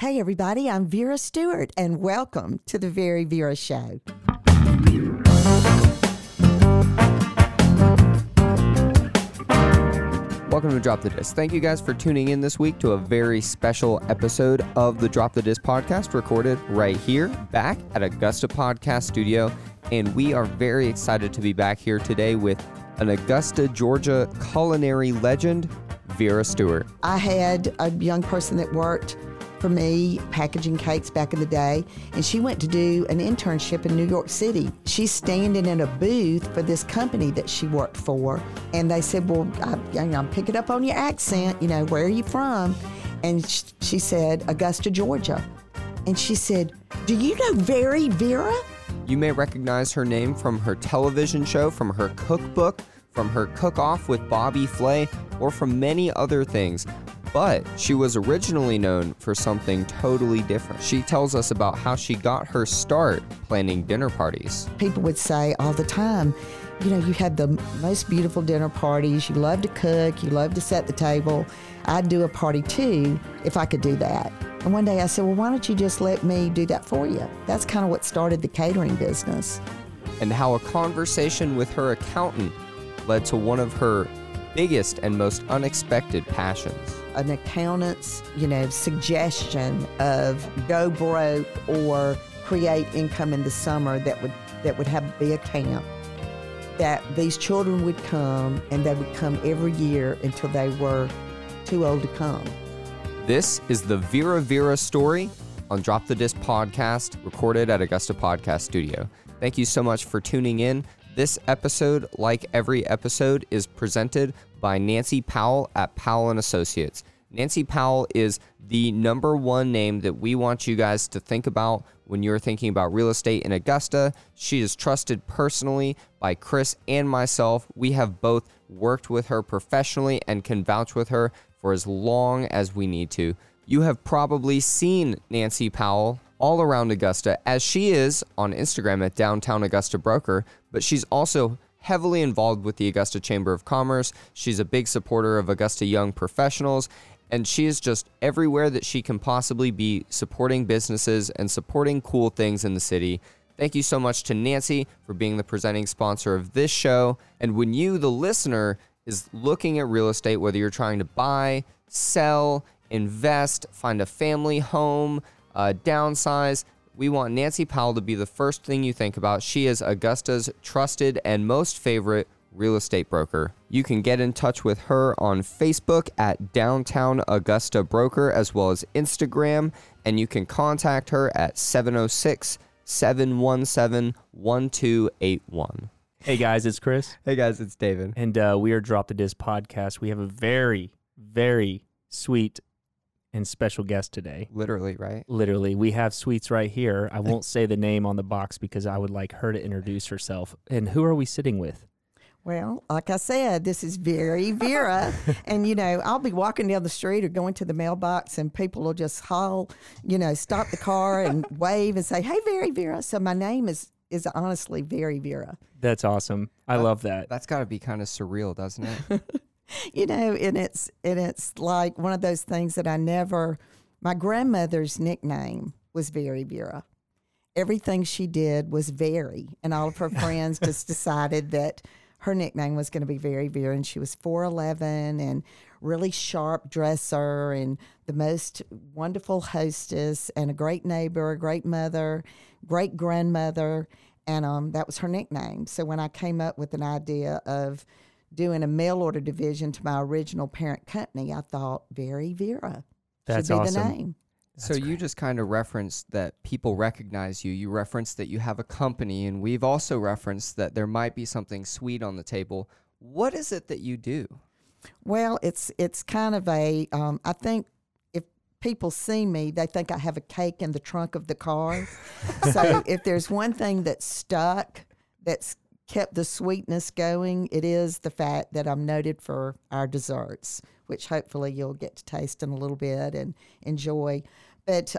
Hey, everybody, I'm Vera Stewart, and welcome to the Very Vera Show. Welcome to Drop the Disc. Thank you guys for tuning in this week to a very special episode of the Drop the Disc podcast, recorded right here back at Augusta Podcast Studio. And we are very excited to be back here today with an Augusta, Georgia culinary legend, Vera Stewart. I had a young person that worked for me packaging cakes back in the day, and she went to do an internship in New York City. She's standing in a booth for this company that she worked for, and they said, well, I'm picking up on your accent, where are you from? And she said, Augusta, Georgia. And she said, do you know Very Vera? You may recognize her name from her television show, from her cookbook, from her cook-off with Bobby Flay, or from many other things. But she was originally known for something totally different. She tells us about how she got her start planning dinner parties. People would say all the time, you had the most beautiful dinner parties. You love to cook. You love to set the table. I'd do a party too if I could do that. And one day I said, well, why don't you just let me do that for you? That's kind of what started the catering business. And how a conversation with her accountant led to one of her biggest and most unexpected passions. An accountant's, suggestion of go broke or create income in the summer that would have be a camp. That these children would come, and they would come every year until they were too old to come. This is the Vera Vera story on Drop the Disc podcast, recorded at Augusta Podcast Studio. Thank you so much for tuning in. This episode, like every episode, is presented by Nancy Powell at Powell and Associates. Nancy Powell is the number one name that we want you guys to think about when you're thinking about real estate in Augusta. She is trusted personally by Chris and myself. We have both worked with her professionally and can vouch with her for as long as we need to. You have probably seen Nancy Powell all around Augusta, as she is on Instagram at Downtown Augusta Broker, but she's also heavily involved with the Augusta Chamber of Commerce. She's a big supporter of Augusta Young Professionals, and she is just everywhere that she can possibly be supporting businesses and supporting cool things in the city. Thank you so much to Nancy for being the presenting sponsor of this show. And when you, the listener, is looking at real estate, whether you're trying to buy, sell, invest, find a family home, downsize, we want Nancy Powell to be the first thing you think about. She is Augusta's trusted and most favorite real estate broker. You can get in touch with her on Facebook at Downtown Augusta Broker, as well as Instagram, and you can contact her at 706-717-1281. Hey guys, it's Chris. Hey guys, it's David. And we are Drop the Disc Podcast. We have a very, very sweet and special guest today. Literally, right? Literally. We have sweets right here. I won't say the name on the box because I would like her to introduce herself. And who are we sitting with? Well, like I said, this is Very Vera. And, I'll be walking down the street or going to the mailbox, and people will just howl, stop the car and wave and say, hey, Very Vera. So my name is honestly Very Vera. That's awesome. I love that. That's got to be kind of surreal, doesn't it? And it's like one of those things that my grandmother's nickname was Very Vera. Everything she did was Very, and all of her friends just decided that her nickname was going to be Very Vera, and she was 4'11", and really sharp dresser, and the most wonderful hostess, and a great neighbor, a great mother, great grandmother, and that was her nickname. So when I came up with an idea of doing a mail order division to my original parent company, I thought Very Vera should be the name. So you just kind of referenced that people recognize you. You referenced that you have a company, and we've also referenced that there might be something sweet on the table. What is it that you do? Well, it's kind of a, I think if people see me, they think I have a cake in the trunk of the car. So if there's one thing that's stuck, that's kept the sweetness going, it is the fact that I'm noted for our desserts, which hopefully you'll get to taste in a little bit and enjoy. But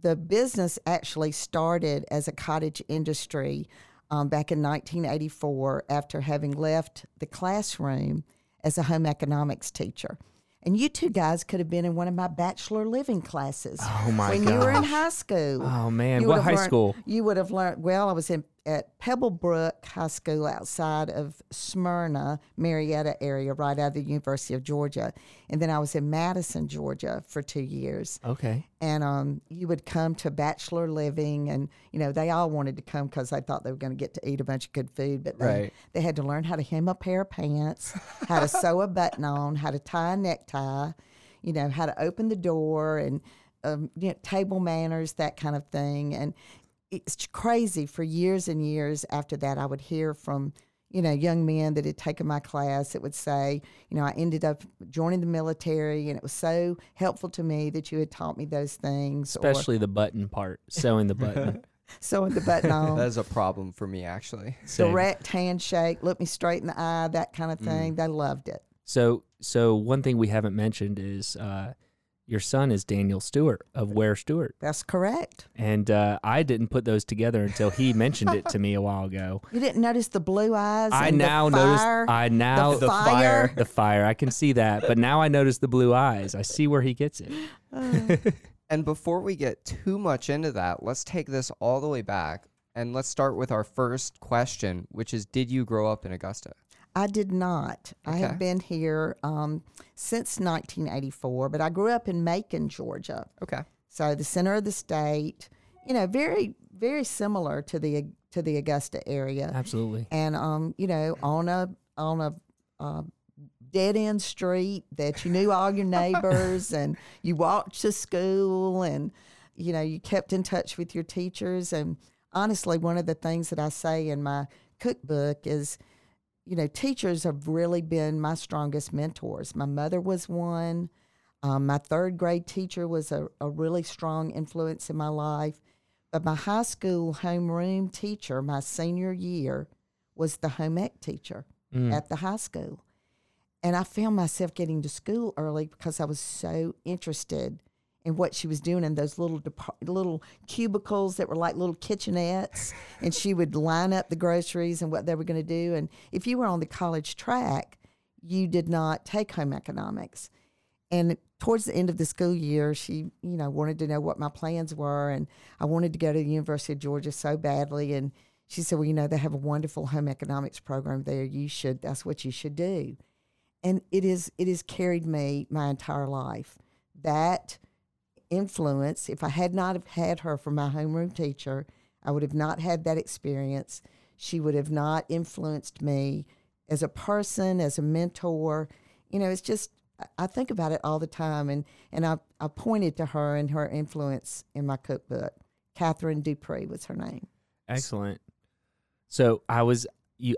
the business actually started as a cottage industry back in 1984, after having left the classroom as a home economics teacher. And you two guys could have been in one of my bachelor living classes. Oh, my God. When you were in high school. Oh, man. What high school? You would have learned. Well, I was at Pebble Brook High School outside of Smyrna, Marietta area, right out of the University of Georgia. And then I was in Madison, Georgia for 2 years. Okay. And you would come to bachelor living, and, you know, they all wanted to come because they thought they were going to get to eat a bunch of good food. But they had to learn how to hem a pair of pants, how to sew a button on, how to tie a necktie, you know, how to open the door, and you know, table manners, that kind of thing. And it's crazy. For years and years after that, I would hear from, you know, young men that had taken my class that would say, you know, I ended up joining the military, and it was so helpful to me that you had taught me those things. Especially the button part, sewing the button. Sewing the button on. That is a problem for me, actually. Direct handshake, look me straight in the eye, that kind of thing. They loved it. So one thing we haven't mentioned is your son is Daniel Stewart of Where Stewart. That's correct. And I didn't put those together until he mentioned it to me a while ago. You didn't notice the blue eyes? I now notice the fire. I can see that, but now I notice the blue eyes. I see where he gets it. And before we get too much into that, let's take this all the way back, and let's start with our first question, which is, did you grow up in Augusta? I did not. Okay. I have been here since 1984, but I grew up in Macon, Georgia. Okay. So the center of the state, you know, very, very similar to the Augusta area. Absolutely. And you know, on a dead end street that you knew all your neighbors, and you walked to school, and you know, you kept in touch with your teachers. And honestly, one of the things that I say in my cookbook is, you know, teachers have really been my strongest mentors. My mother was one. My third grade teacher was a really strong influence in my life. But my high school homeroom teacher, my senior year, was the home ec teacher at the high school. And I found myself getting to school early because I was so interested and what she was doing in those little cubicles that were like little kitchenettes, and she would line up the groceries and what they were going to do. And if you were on the college track, you did not take home economics. And towards the end of the school year, she, you know, wanted to know what my plans were, and I wanted to go to the University of Georgia so badly. And she said, well, you know, they have a wonderful home economics program there. That's what you should do. And it has carried me my entire life. That influence, if I had not have had her for my homeroom teacher, I would have not had that experience. She would have not influenced me as a person, as a mentor. You know, it's just, I think about it all the time, and I pointed to her and her influence in my cookbook. Catherine Dupree was her name. Excellent. So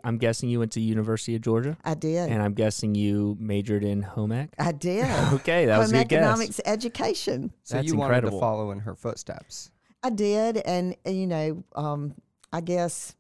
I'm guessing you went to University of Georgia? I did. And I'm guessing you majored in home ec? I did. Okay, that was a good guess. Home economics education. So that's incredible. Wanted to follow in her footsteps. I did, and you know, I guess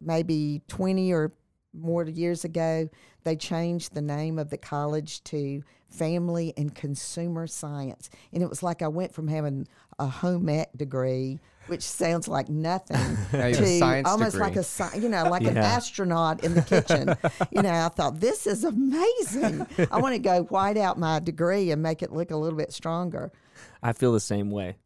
maybe 20 or more years ago, they changed the name of the college to Family and Consumer Science. And it was like I went from having a home ec degree, which sounds like nothing, to almost like an astronaut in the kitchen. You know, I thought, this is amazing. I want to go white out my degree and make it look a little bit stronger. I feel the same way.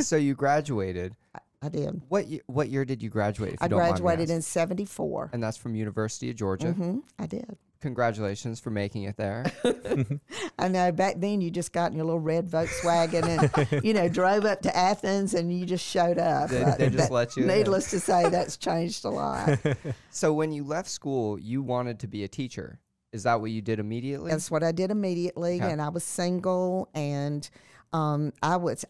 So you graduated. I did. What year did you graduate? If I graduated in 1974. And that's from University of Georgia. Mm-hmm, I did. Congratulations for making it there. I know. Back then, you just got in your little red Volkswagen and, you know, drove up to Athens, and you just showed up. They just let you in. Needless to say, that's changed a lot. So when you left school, you wanted to be a teacher. Is that what you did immediately? That's what I did immediately, okay. And I was single, and I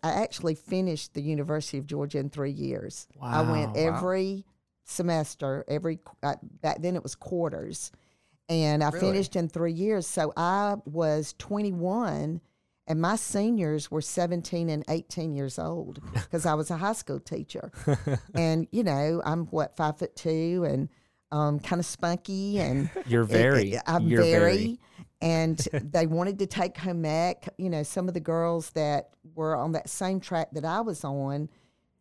actually finished the University of Georgia in 3 years. Wow, I went every semester, back then it was quarters. And I finished in 3 years. So I was 21, and my seniors were 17 and 18 years old because I was a high school teacher. And, you know, I'm, 5'2", and kind of spunky. And I'm very. And they wanted to take home ec. You know, some of the girls that were on that same track that I was on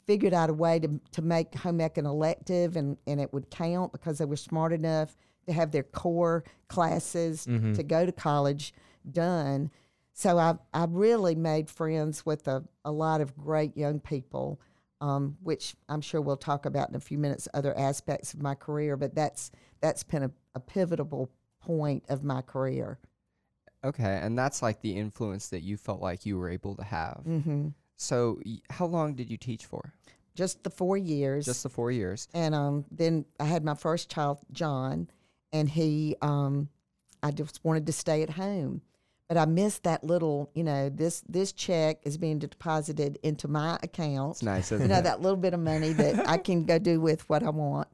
figured out a way to make home ec an elective, and it would count because they were smart enough to have their core classes to go to college done. So I've really made friends with a lot of great young people, which I'm sure we'll talk about in a few minutes, other aspects of my career. But that's been a pivotal point of my career. Okay, and that's like the influence that you felt like you were able to have. Mm-hmm. So how long did you teach for? Just the 4 years. Just the 4 years. And then I had my first child, John, and he, I just wanted to stay at home. But I missed that little, you know, this check is being deposited into my account. It's nice, isn't it? You know, that little bit of money that I can go do with what I want.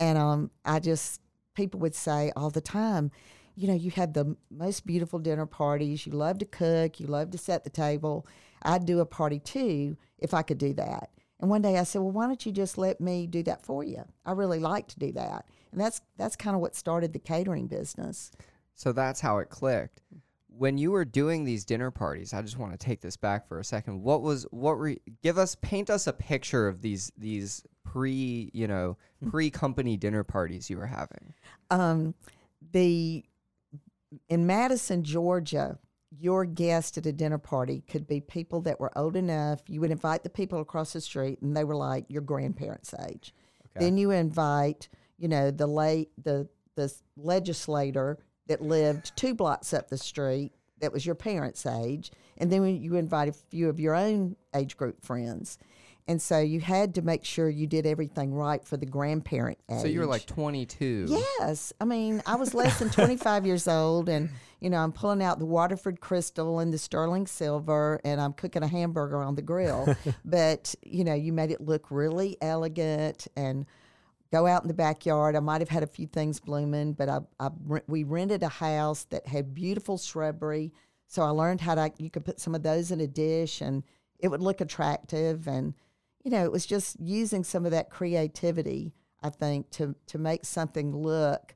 And I just, people would say all the time, you know, you had the most beautiful dinner parties. You love to cook. You love to set the table. I'd do a party too if I could do that. And one day I said, well, why don't you just let me do that for you? I really like to do that. And that's kind of what started the catering business. So that's how it clicked. When you were doing these dinner parties, I just want to take this back for a second. Paint us a picture of these pre-company dinner parties you were having. In Madison, Georgia, your guest at a dinner party could be people that were old enough. You would invite the people across the street, and they were like your grandparents' age. Okay. Then you invite, you know, the legislator that lived 2 blocks up the street that was your parents' age, and then you invite a few of your own age group friends. And so you had to make sure you did everything right for the grandparent age. So you were like 22. Yes. I mean, I was less than 25 years old, and, you know, I'm pulling out the Waterford crystal and the sterling silver, and I'm cooking a hamburger on the grill. But, you know, you made it look really elegant and go out in the backyard. I might have had a few things blooming, but we rented a house that had beautiful shrubbery. So I learned you could put some of those in a dish, and it would look attractive. And, you know, it was just using some of that creativity, I think, to make something look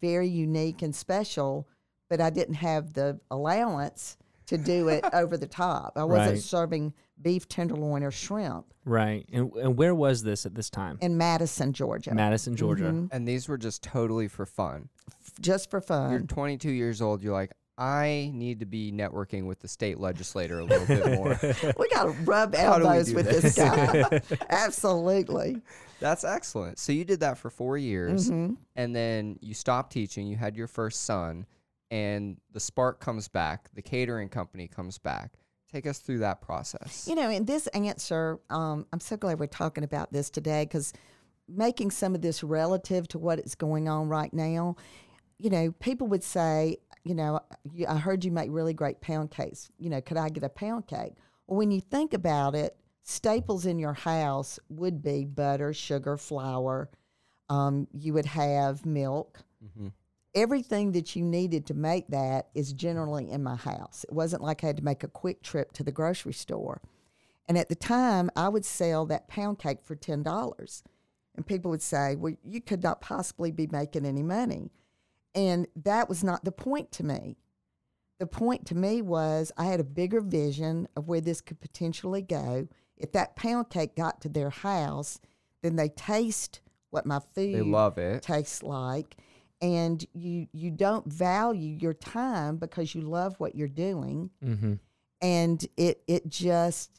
very unique and special. But I didn't have the allowance to do it over the top. I wasn't serving beef tenderloin or shrimp. Right. And where was this at this time? In Madison, Georgia. Mm-hmm. And these were just totally for fun. Just for fun. You're 22 years old. You're like, I need to be networking with the state legislator a little bit more. We got to rub elbows with this guy. Absolutely. That's excellent. So you did that for 4 years, mm-hmm. and then you stopped teaching. You had your first son, and the spark comes back. The catering company comes back. Take us through that process. You know, in this answer, I'm so glad we're talking about this today, because making some of this relative to what is going on right now, you know, people would say, you know, I heard you make really great pound cakes. You know, could I get a pound cake? Well, when you think about it, staples in your house would be butter, sugar, flour. You would have milk. Mm-hmm. Everything that you needed to make that is generally in my house. It wasn't like I had to make a quick trip to the grocery store. And at the time, I would sell that pound cake for $10. And people would say, well, you could not possibly be making any money. And that was not the point to me. The point to me was I had a bigger vision of where this could potentially go. If that pound cake got to their house, then they taste what my food tastes like. And you don't value your time because you love what you're doing. Mm-hmm. And it just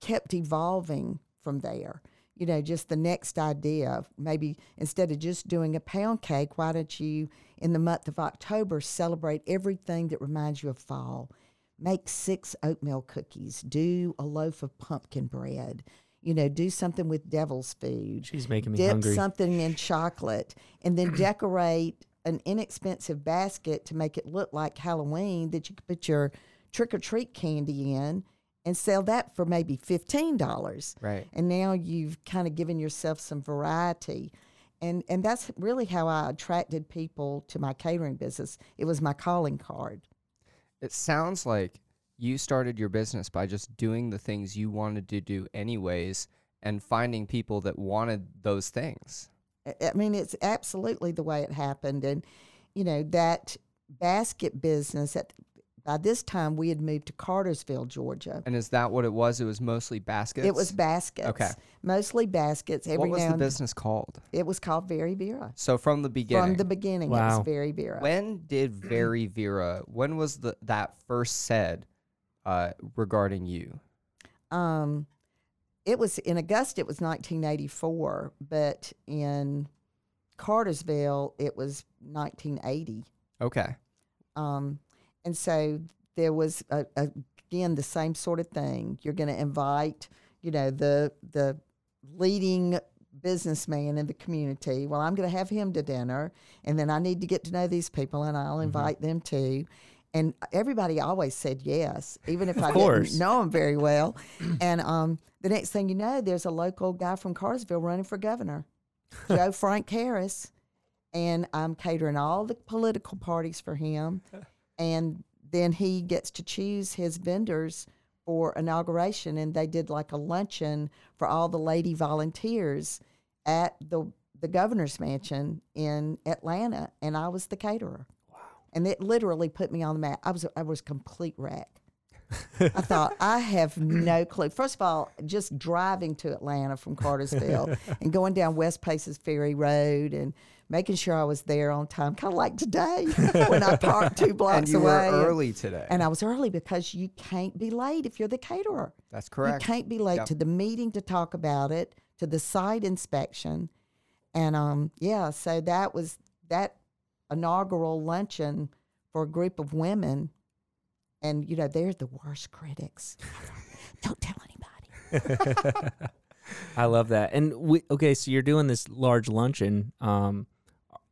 kept evolving from there. You know, just the next idea. Maybe instead of just doing a pound cake, why don't you, in the month of October, celebrate everything that reminds you of fall? Make 6 oatmeal cookies. Do a loaf of pumpkin bread. You know, do something with devil's food. She's making me hungry. Dip something in chocolate, and then decorate an inexpensive basket to make it look like Halloween that you could put your trick-or-treat candy in and sell that for maybe $15. Right. And now you've kind of given yourself some variety. And that's really how I attracted people to my catering business. It was my calling card. It sounds like you started your business by just doing the things you wanted to do anyways and finding people that wanted those things. I mean, it's absolutely the way it happened. And, you know, that basket business, By this time, we had moved to Cartersville, Georgia. And is that what it was? It was mostly baskets? It was baskets. Okay. Mostly baskets. Every what was the business called? It was called Very Vera. So from the beginning? From the beginning, wow. It was Very Vera. When did Very Vera, when was that first said regarding you? It was in Augusta, it was 1984, but in Cartersville, it was 1980. Okay. And so there was, again, the same sort of thing. You're going to invite, you know, the leading businessman in the community. Well, I'm going to have him to dinner, and then I need to get to know these people, and I'll invite them too. And everybody always said yes, even if I didn't know them very well. And the next thing you know, there's a local guy from Cartersville running for governor, Joe Frank Harris, and I'm catering all the political parties for him. And then he gets to choose his vendors for inauguration, and they did like a luncheon for all the lady volunteers at the governor's mansion in Atlanta, and I was the caterer. Wow! And it literally put me on the map. I was a complete wreck. I thought, I have no clue. First of all, just driving to Atlanta from Cartersville and going down West Paces Ferry Road and making sure I was there on time, kind of like today when I parked 2 blocks away. And you were early today. And I was early because you can't be late if you're the caterer. That's correct. You can't be late to the meeting to talk about it, to the site inspection. And, so that was that inaugural luncheon for a group of women. And, you know, they're the worst critics. Don't tell anybody. I love that. And, so you're doing this large luncheon.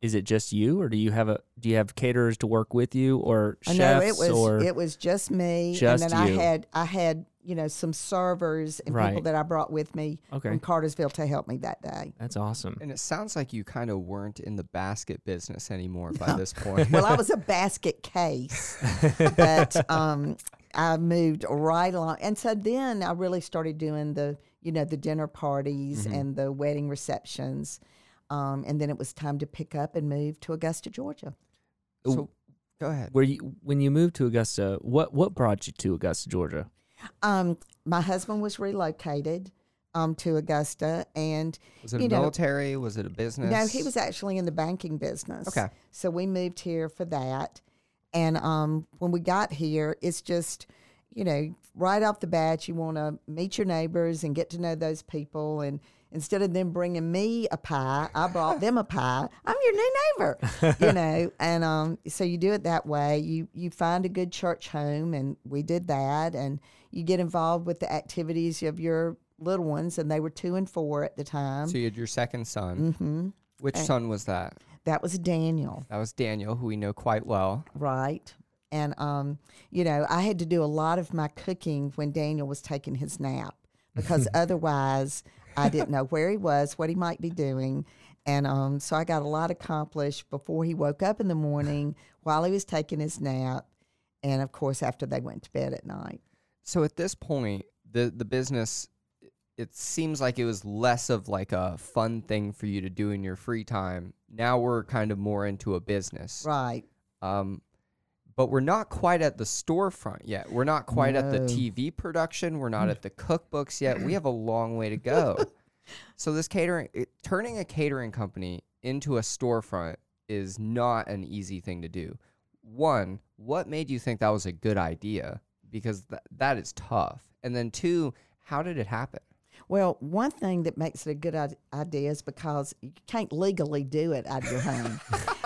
Is it just you, or do you have caterers to work with you, or chefs? No, it was just me. Just and then you. I had some servers and people that I brought with me from Cartersville to help me that day. That's awesome. And it sounds like you kind of weren't in the basket business anymore by this point. Well, I was a basket case, but I moved right along, and so then I really started doing the dinner parties and the wedding receptions. And then it was time to pick up and move to Augusta, Georgia. So, go ahead. When you moved to Augusta, what brought you to Augusta, Georgia? My husband was relocated to Augusta, and was it military? Was it a business? No, he was actually in the banking business. Okay, so we moved here for that, and when we got here, it's just right off the bat, you want to meet your neighbors and get to know those people and. Instead of them bringing me a pie, I brought them a pie. I'm your new neighbor, And so you do it that way. You find a good church home, and we did that. And you get involved with the activities of your little ones, and they were 2 and 4 at the time. So you had your second son. Mm-hmm. Which son was that? That was Daniel. That was Daniel, who we know quite well. Right. And, I had to do a lot of my cooking when Daniel was taking his nap because otherwise... I didn't know where he was, what he might be doing, and so I got a lot accomplished before he woke up in the morning while he was taking his nap, and, of course, after they went to bed at night. So at this point, the business, it seems like it was less of like a fun thing for you to do in your free time. Now we're kind of more into a business. Right. But we're not quite at the storefront yet. We're not quite at the TV production. We're not at the cookbooks yet. We have a long way to go. So this turning a catering company into a storefront is not an easy thing to do. One, what made you think that was a good idea? Because that is tough. And then two, how did it happen? Well, one thing that makes it a good idea is because you can't legally do it out of your home.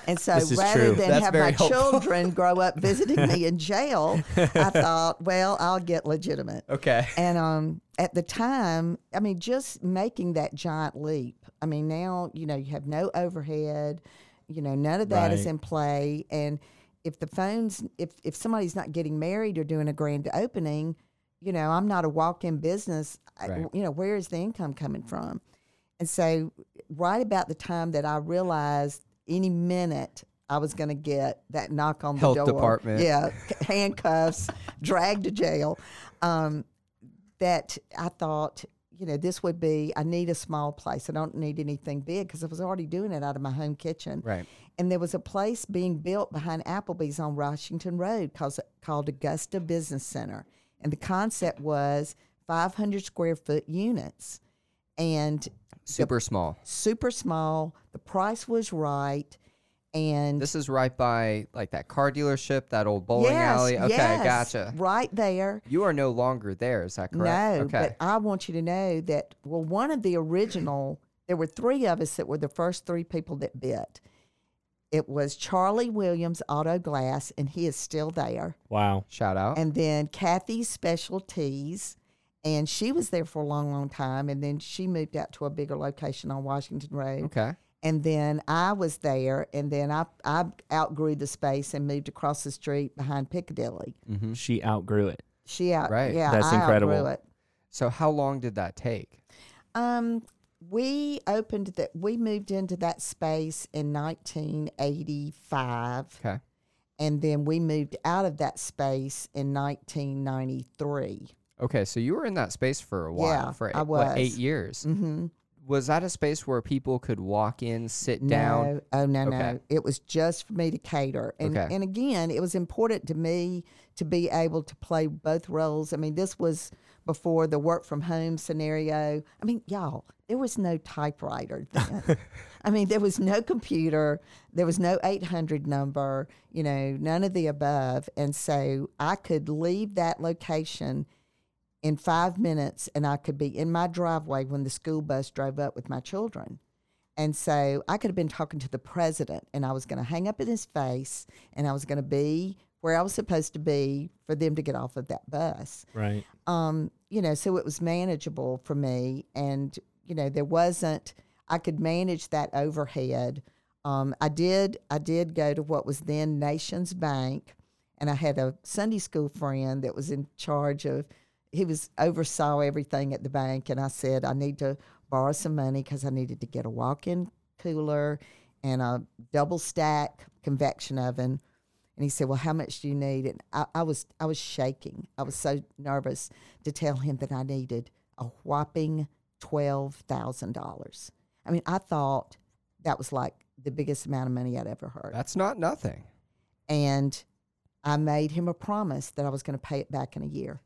And so rather than have my children grow up visiting me in jail, I thought, well, I'll get legitimate. Okay. And at the time, I mean, just making that giant leap. I mean, now, you have no overhead, none of that is in play. And if the phones, if somebody's not getting married or doing a grand opening, I'm not a walk-in business. Right. Where is the income coming from? And so right about the time that I realized any minute I was going to get that knock on the door. Health department. Yeah, handcuffs, dragged to jail, that I thought, you know, this would be, I need a small place. I don't need anything big because I was already doing it out of my home kitchen. Right. And there was a place being built behind Applebee's on Washington Road called Augusta Business Center. And the concept was 500 square foot units. And super small. The price was right. And this is right by like that car dealership, that old bowling alley. Okay, gotcha. Right there. You are no longer there, is that correct? No, okay. But I want you to know that, well, one of the original, there were three of us that were the first three people that bid. It was Charlie Williams Auto Glass, and he is still there. Wow. Shout out. And then Kathy's Specialties, and she was there for a long, long time, and then she moved out to a bigger location on Washington Road. Okay. And then I was there, and then I outgrew the space and moved across the street behind Piccadilly. Mm-hmm. She outgrew it. Right. Yeah, that's incredible. Outgrew it. So how long did that take? We moved into that space in 1985. Okay. And then we moved out of that space in 1993. Okay, so you were in that space for a while. Yeah, I was. What, 8 years? Mm-hmm. Was that a space where people could walk in, sit down? No. It was just for me to cater. And again, it was important to me to be able to play both roles. I mean, this was before the work from home scenario. I mean, y'all, there was no typewriter then. I mean, there was no computer. There was no 800 number, you know, none of the above. And so I could leave that location in 5 minutes, and I could be in my driveway when the school bus drove up with my children. And so I could have been talking to the president, and I was going to hang up in his face, and I was going to be where I was supposed to be for them to get off of that bus. Right. You know, so it was manageable for me, and, you know, I could manage that overhead. I did go to what was then Nations Bank, and I had a Sunday school friend that was in charge of, oversaw everything at the bank, and I said, I need to borrow some money because I needed to get a walk-in cooler and a double-stack convection oven. And he said, well, how much do you need? And I was shaking. I was so nervous to tell him that I needed a whopping $12,000. I mean, I thought that was like the biggest amount of money I'd ever heard. That's not nothing. And I made him a promise that I was going to pay it back in a year.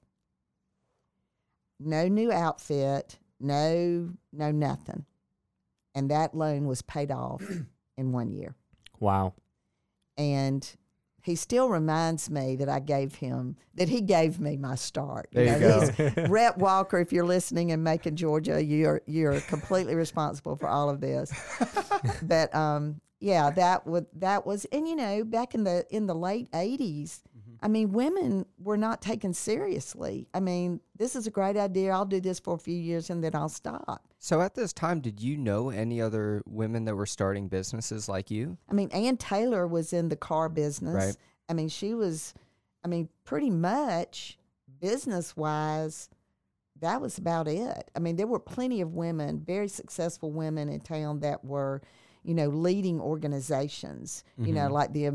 No new outfit, no nothing. And that loan was paid off in 1 year. Wow. And he still reminds me that he gave me my start. There you go. Rhett Walker, if you're listening in Macon, Georgia, you're completely responsible for all of this. But that was, and you know, back in the late 80s, I mean, women were not taken seriously. I mean, this is a great idea. I'll do this for a few years, and then I'll stop. So at this time, did you know any other women that were starting businesses like you? I mean, Ann Taylor was in the car business. Right. I mean, she was, pretty much business-wise, that was about it. I mean, there were plenty of women, very successful women in town that were, you know, leading organizations, mm-hmm. you know, like the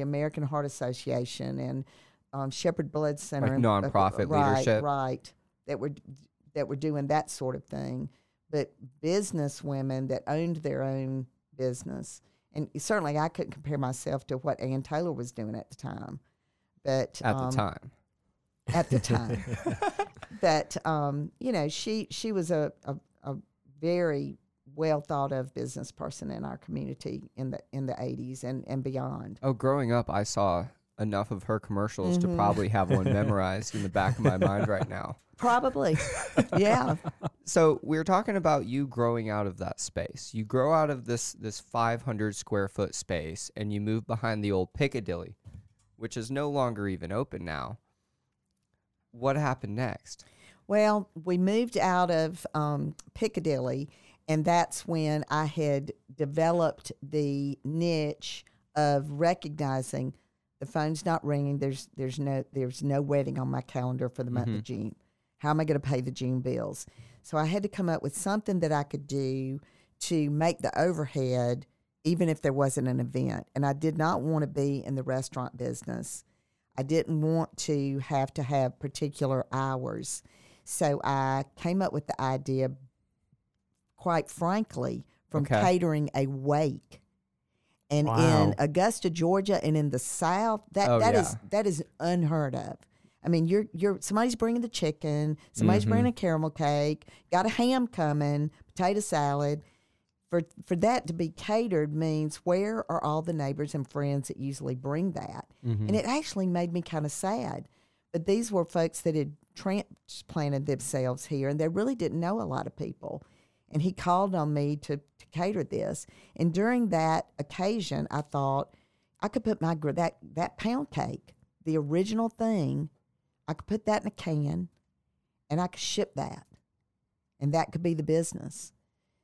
American Heart Association and Shepherd Blood Center. Like nonprofit leadership. Right, that were doing that sort of thing. But business women that owned their own business. And certainly I couldn't compare myself to what Ann Taylor was doing at the time. But At the time. But, you know, she was a very well thought of business person in our community in the 80s and beyond. Oh, growing up, I saw enough of her commercials mm-hmm. to probably have one memorized in the back of my mind right now. Probably, yeah. So we were talking about you growing out of that space. You grow out of this 500 square foot space, and you move behind the old Piccadilly, which is no longer even open now. What happened next? Well, we moved out of Piccadilly, and that's when I had developed the niche of recognizing the phone's not ringing. There's no wedding on my calendar for the month mm-hmm. of June. How am I going to pay the June bills? So I had to come up with something that I could do to make the overhead, even if there wasn't an event. And I did not want to be in the restaurant business. I didn't want to have particular hours. So I came up with the idea, quite frankly, from catering a wake. And in Augusta, Georgia, and in the South, that is unheard of. I mean, you're somebody's bringing the chicken, somebody's bringing a caramel cake, got a ham coming, potato salad. For that to be catered means where are all the neighbors and friends that usually bring that? And it actually made me kind of sad. But these were folks that had transplanted themselves here, and they really didn't know a lot of people. And he called on me to cater this. And during that occasion, I thought I could put my that pound cake, the original thing, I could put that in a can, and I could ship that. And that could be the business.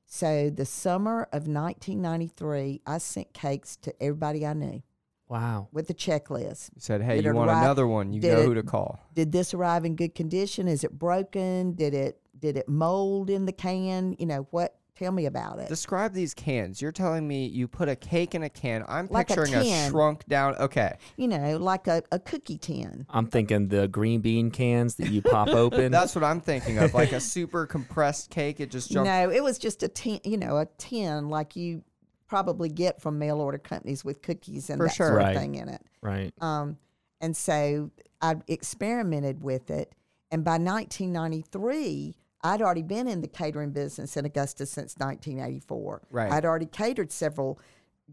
So the summer of 1993, I sent cakes to everybody I knew. Wow. With the checklist. You said, hey, you want another one, you know who to call. Did this arrive in good condition? Is it broken? Did it mold in the can? You know, what? Tell me about it. Describe these cans. You're telling me you put a cake in a can. I'm like picturing a shrunk down. Okay. You know, like a cookie tin. I'm thinking the green bean cans that you pop open. That's what I'm thinking of, like a super compressed cake. It just jumped. No, it was just a tin, a tin like you probably get from mail order companies with cookies and sort of thing in it. Right. And so I experimented with it. And by 1993, I'd already been in the catering business in Augusta since 1984. Right. I'd already catered several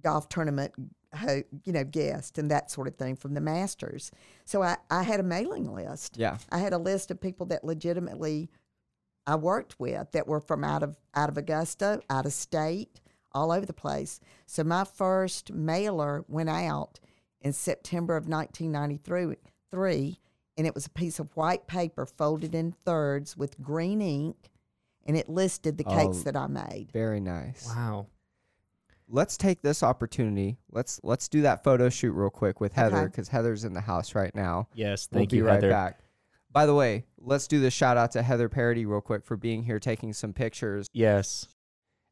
golf tournament, guests and that sort of thing from the Masters. So I had a mailing list. Yeah. I had a list of people that legitimately I worked with that were from out of Augusta, out of state, all over the place. So my first mailer went out in September of 1993. And it was a piece of white paper folded in thirds with green ink, and it listed the cakes that I made. Very nice. Wow. Let's take this opportunity. Let's do that photo shoot real quick with Heather, because Heather's in the house right now. Yes, thank you, Heather. We'll be right back. By the way, let's do the shout-out to Heather Parody real quick for being here, taking some pictures. Yes.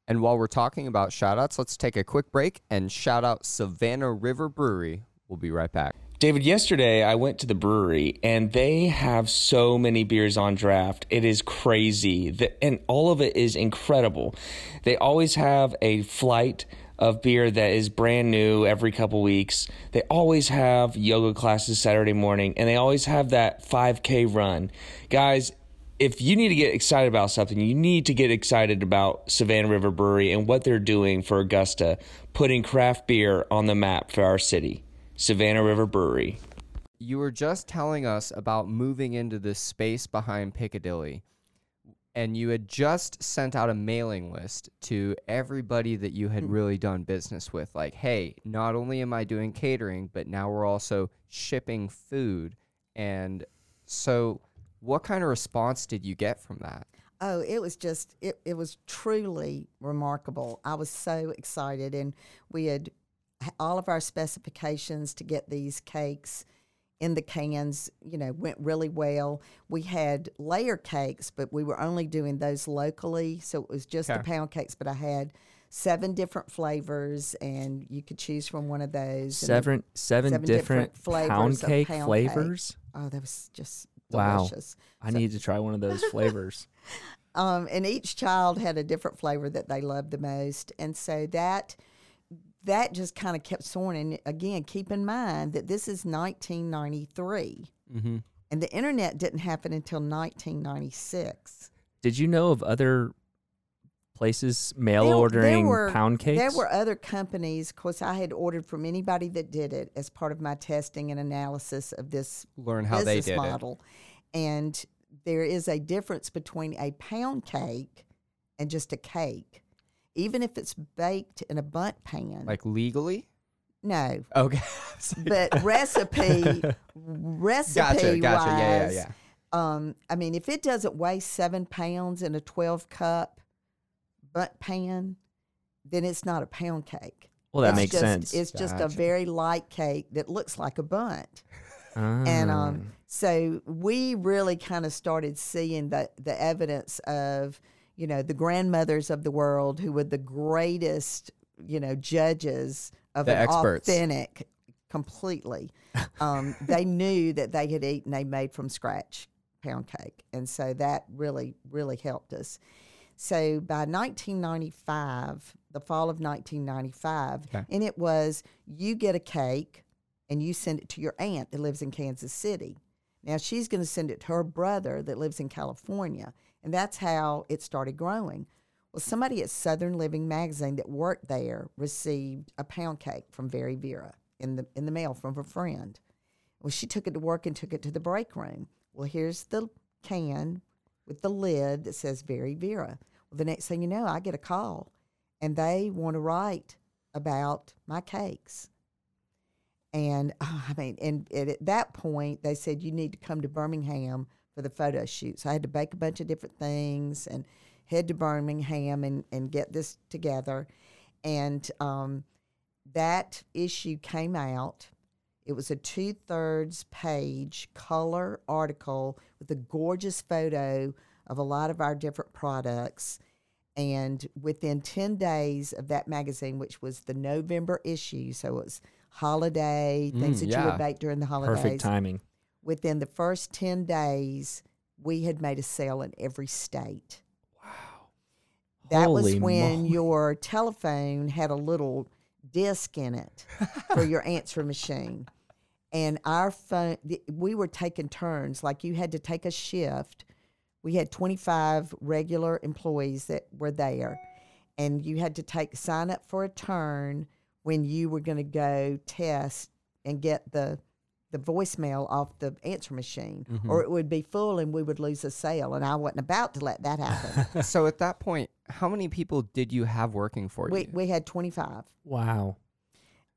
And while we're talking about shout-outs, let's take a quick break and shout-out Savannah River Brewery. We'll be right back. David, yesterday I went to the brewery and they have so many beers on draft. It is crazy. And all of it is incredible. They always have a flight of beer that is brand new every couple weeks. They always have yoga classes Saturday morning, and they always have that 5K run. Guys, if you need to get excited about something, you need to get excited about Savannah River Brewery and what they're doing for Augusta, putting craft beer on the map for our city. Savannah River Brewery. You were just telling us about moving into this space behind Piccadilly, and you had just sent out a mailing list to everybody that you had really done business with, like, hey, not only am I doing catering, but now we're also shipping food. And so what kind of response did you get from that? Oh, it was just, it was truly remarkable. I was so excited, and we had all of our specifications to get these cakes in the cans, went really well. We had layer cakes, but we were only doing those locally, so it was just the pound cakes. But I had 7 different flavors, and you could choose from one of those. Seven different pound cake flavors? Oh, that was just delicious. Wow. I need to try one of those flavors. And each child had a different flavor that they loved the most, and so that just kind of kept soaring. And again, keep in mind that this is 1993, and the internet didn't happen until 1996. Did you know of other places mail ordering pound cakes? There were other companies. Of course, I had ordered from anybody that did it as part of my testing and analysis of this business model. And there is a difference between a pound cake and just a cake. Even if it's baked in a bundt pan. Like legally? No. Okay. But recipe gotcha, wise. Yeah. I mean, if it doesn't weigh 7 pounds in a 12-cup bundt pan, then it's not a pound cake. Well, that makes sense. It's just a very light cake that looks like a bundt. And so we really kind of started seeing the evidence of, the grandmothers of the world who were the greatest, judges of an authentic, completely. They knew that they had eaten a made-from-scratch pound cake. And so that really, really helped us. So by 1995, the fall of 1995, okay. And it was you get a cake and you send it to your aunt that lives in Kansas City. Now she's going to send it to her brother that lives in California. And that's how it started growing. Well, somebody at Southern Living Magazine that worked there received a pound cake from Vera in the mail from her friend. Well, she took it to work and took it to the break room. Well, here's the can with the lid that says Vera. Well, the next thing you know, I get a call, and they want to write about my cakes. And, at that point, they said, you need to come to Birmingham for the photo shoot. So I had to bake a bunch of different things and head to Birmingham and get this together. And that issue came out. It was a 2/3 page color article with a gorgeous photo of a lot of our different products. And within 10 days of that magazine, which was the November issue, so it was holiday, things that you would bake during the holidays. Perfect timing. Within the first 10 days, we had made a sale in every state. Wow. That Holy was when moly. Your telephone had a little disc in it for your answer machine. And our phone, we were taking turns. Like you had to take a shift. We had 25 regular employees that were there. And you had to sign up for a turn when you were going to go test and get the voicemail off the answer machine, mm-hmm. or it would be full and we would lose a sale, and I wasn't about to let that happen. So at that point, how many people did you have working for you? We had 25. Wow.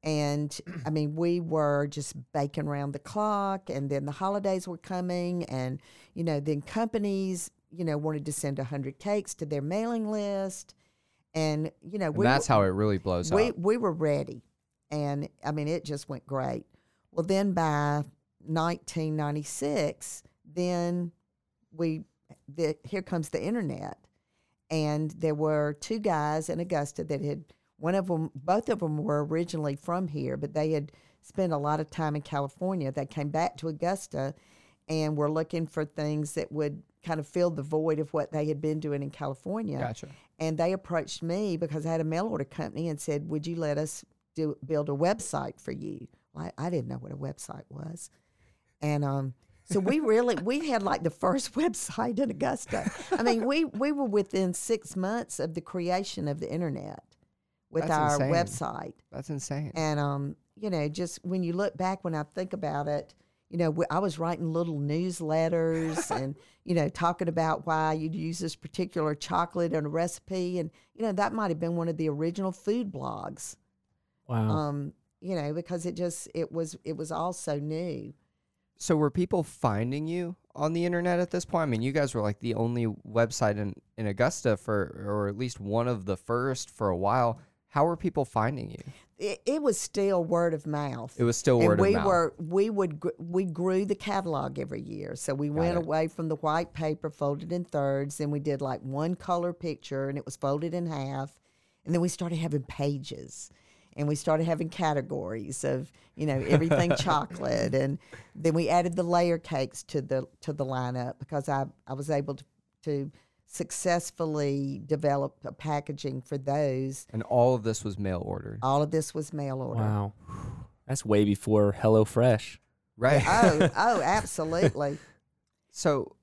And, we were just baking around the clock, and then the holidays were coming, and, then companies, wanted to send 100 cakes to their mailing list, and, And that's how it really blows up. We were ready, and, it just went great. Well, then by 1996, here comes the internet. And there were two guys in Augusta that both of them were originally from here, but they had spent a lot of time in California. They came back to Augusta and were looking for things that would kind of fill the void of what they had been doing in California. Gotcha. And they approached me because I had a mail order company and said, would you let us build a website for you? I didn't know what a website was. And so we had like the first website in Augusta. We were within 6 months of the creation of the internet with our website. That's insane. And, just when you look back, when I think about it, I was writing little newsletters and, talking about why you'd use this particular chocolate in a recipe. And, that might have been one of the original food blogs. Wow. Because it was all so new. So were people finding you on the internet at this point? You guys were like the only website in Augusta or at least one of the first for a while. How were people finding you? It was still word of mouth. It was still word of mouth. We grew the catalog every year. So we went away from the white paper folded in thirds, and we did like one color picture, and it was folded in half. And then we started having pages. And we started having categories of, everything chocolate. And then we added the layer cakes to the lineup because I was able to successfully develop a packaging for those. And all of this was mail ordered. Wow. That's way before HelloFresh. Right. Oh, absolutely. So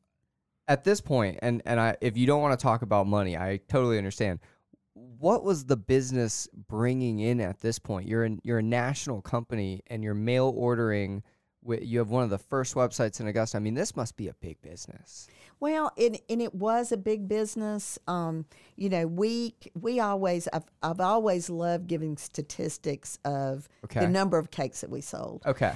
at this point, and if you don't want to talk about money, I totally understand. What was the business bringing in at this point? You're a national company, and you're mail ordering. You have one of the first websites in Augusta. This must be a big business. Well, and it was a big business. We always I've always loved giving statistics of the number of cakes that we sold. Okay,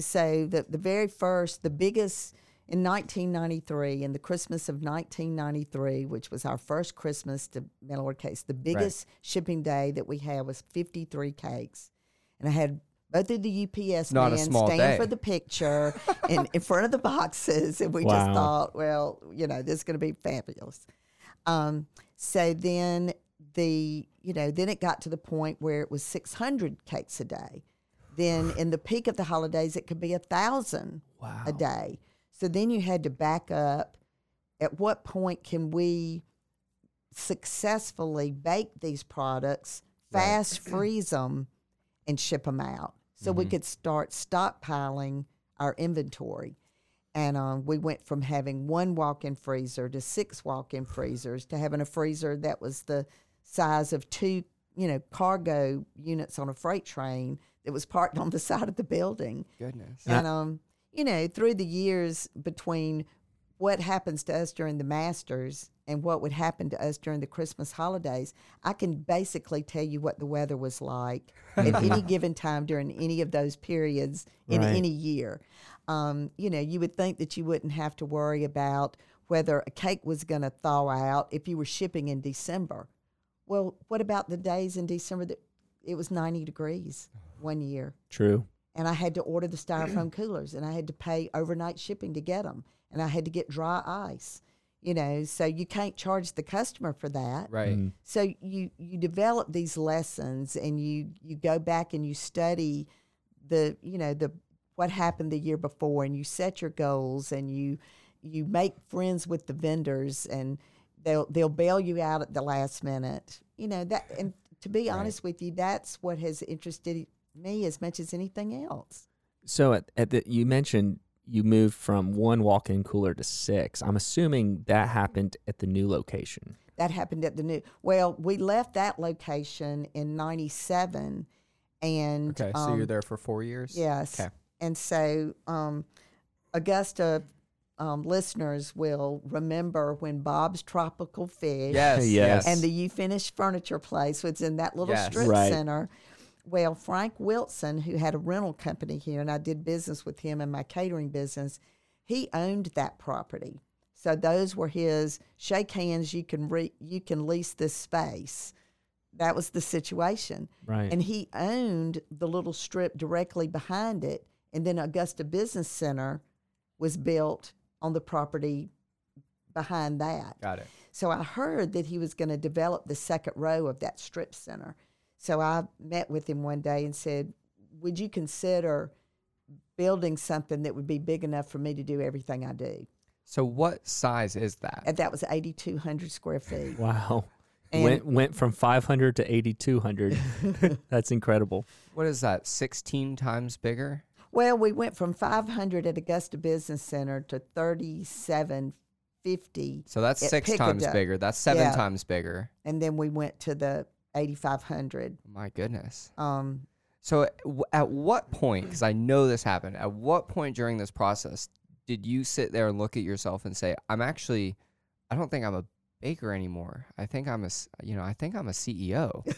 so the very first, the biggest. In 1993, in the Christmas of 1993, which was our first Christmas to mail order cakes, the biggest shipping day that we had was 53 cakes. And I had both of the UPS man stand for the picture in front of the boxes. And we just thought, well, this is going to be fabulous. So then then it got to the point where it was 600 cakes a day. Then in the peak of the holidays, it could be 1,000 a day. So then you had to back up. At what point can we successfully bake these products, fast freeze them, and ship them out? So we could start stockpiling our inventory. And we went from having one walk-in freezer to six walk-in freezers to having a freezer that was the size of two, you know, cargo units on a freight train that was parked on the side of the building. Goodness. And, you know, through the years between what happens to us during the Masters and what would happen to us during the Christmas holidays, I can basically tell you what the weather was like at any given time during any of those periods in any year. You know, you would think that you wouldn't have to worry about whether a cake was going to thaw out if you were shipping in December. Well, what about the days in December that it was 90 degrees one year? True. And I had to order the styrofoam coolers, and I had to pay overnight shipping to get them, and I had to get dry ice. You know, so you can't charge the customer for that. Right. Mm-hmm. So you develop these lessons, and you go back and you study the, you know, the what happened the year before, and you set your goals, and you make friends with the vendors, and they'll bail you out at the last minute. You know, that, and to be honest with you, that's what has interested me as much as anything else. So you mentioned you moved from one walk-in cooler to six. I'm assuming that happened at the new location. That happened at the new. Well, we left that location in 97. And, okay, so you're there for 4 years? Yes. Okay. And so Augusta listeners will remember when Bob's Tropical Fish and the You Finish Furniture Place was in that little strip center. Well, Frank Wilson, who had a rental company here, and I did business with him in my catering business, he owned that property. So those were his shake hands, you can lease this space. That was the situation. Right. And he owned the little strip directly behind it, and then Augusta Business Center was built on the property behind that. Got it. So I heard that he was going to develop the second row of that strip center. So I met with him one day and said, would you consider building something that would be big enough for me to do everything I do? So what size is that? And that was 8,200 square feet. Wow. And went from 500 to 8,200. That's incredible. What is that, 16 times bigger? Well, we went from 500 at Augusta Business Center to 3,750. So that's six times bigger. That's seven times bigger. And then we went to the 8,500. My goodness. So at what point, because I know this happened, at what point during this process did you sit there and look at yourself and say, I don't think I'm a baker anymore. I think I'm a CEO.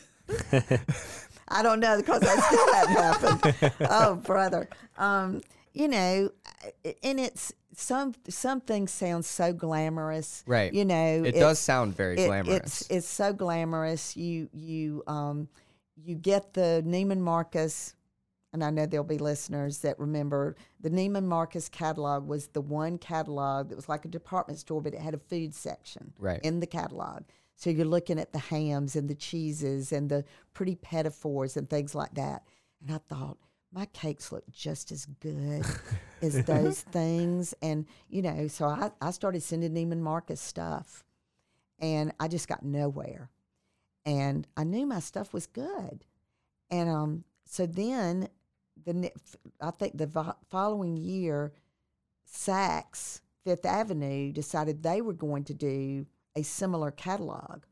I don't know, because that still hasn't happened. Oh, brother. You know, and it's some things sound so glamorous, right? You know, it does sound very glamorous. It's so glamorous. You get the Neiman Marcus, and I know there'll be listeners that remember the Neiman Marcus catalog was the one catalog that was like a department store, but it had a food section in the catalog. So you're looking at the hams and the cheeses and the pretty petit fours and things like that. And I thought, my cakes look just as good as those things. And, you know, so I started sending Neiman Marcus stuff, and I just got nowhere. And I knew my stuff was good. And so then I think the following year, Saks Fifth Avenue decided they were going to do a similar catalog,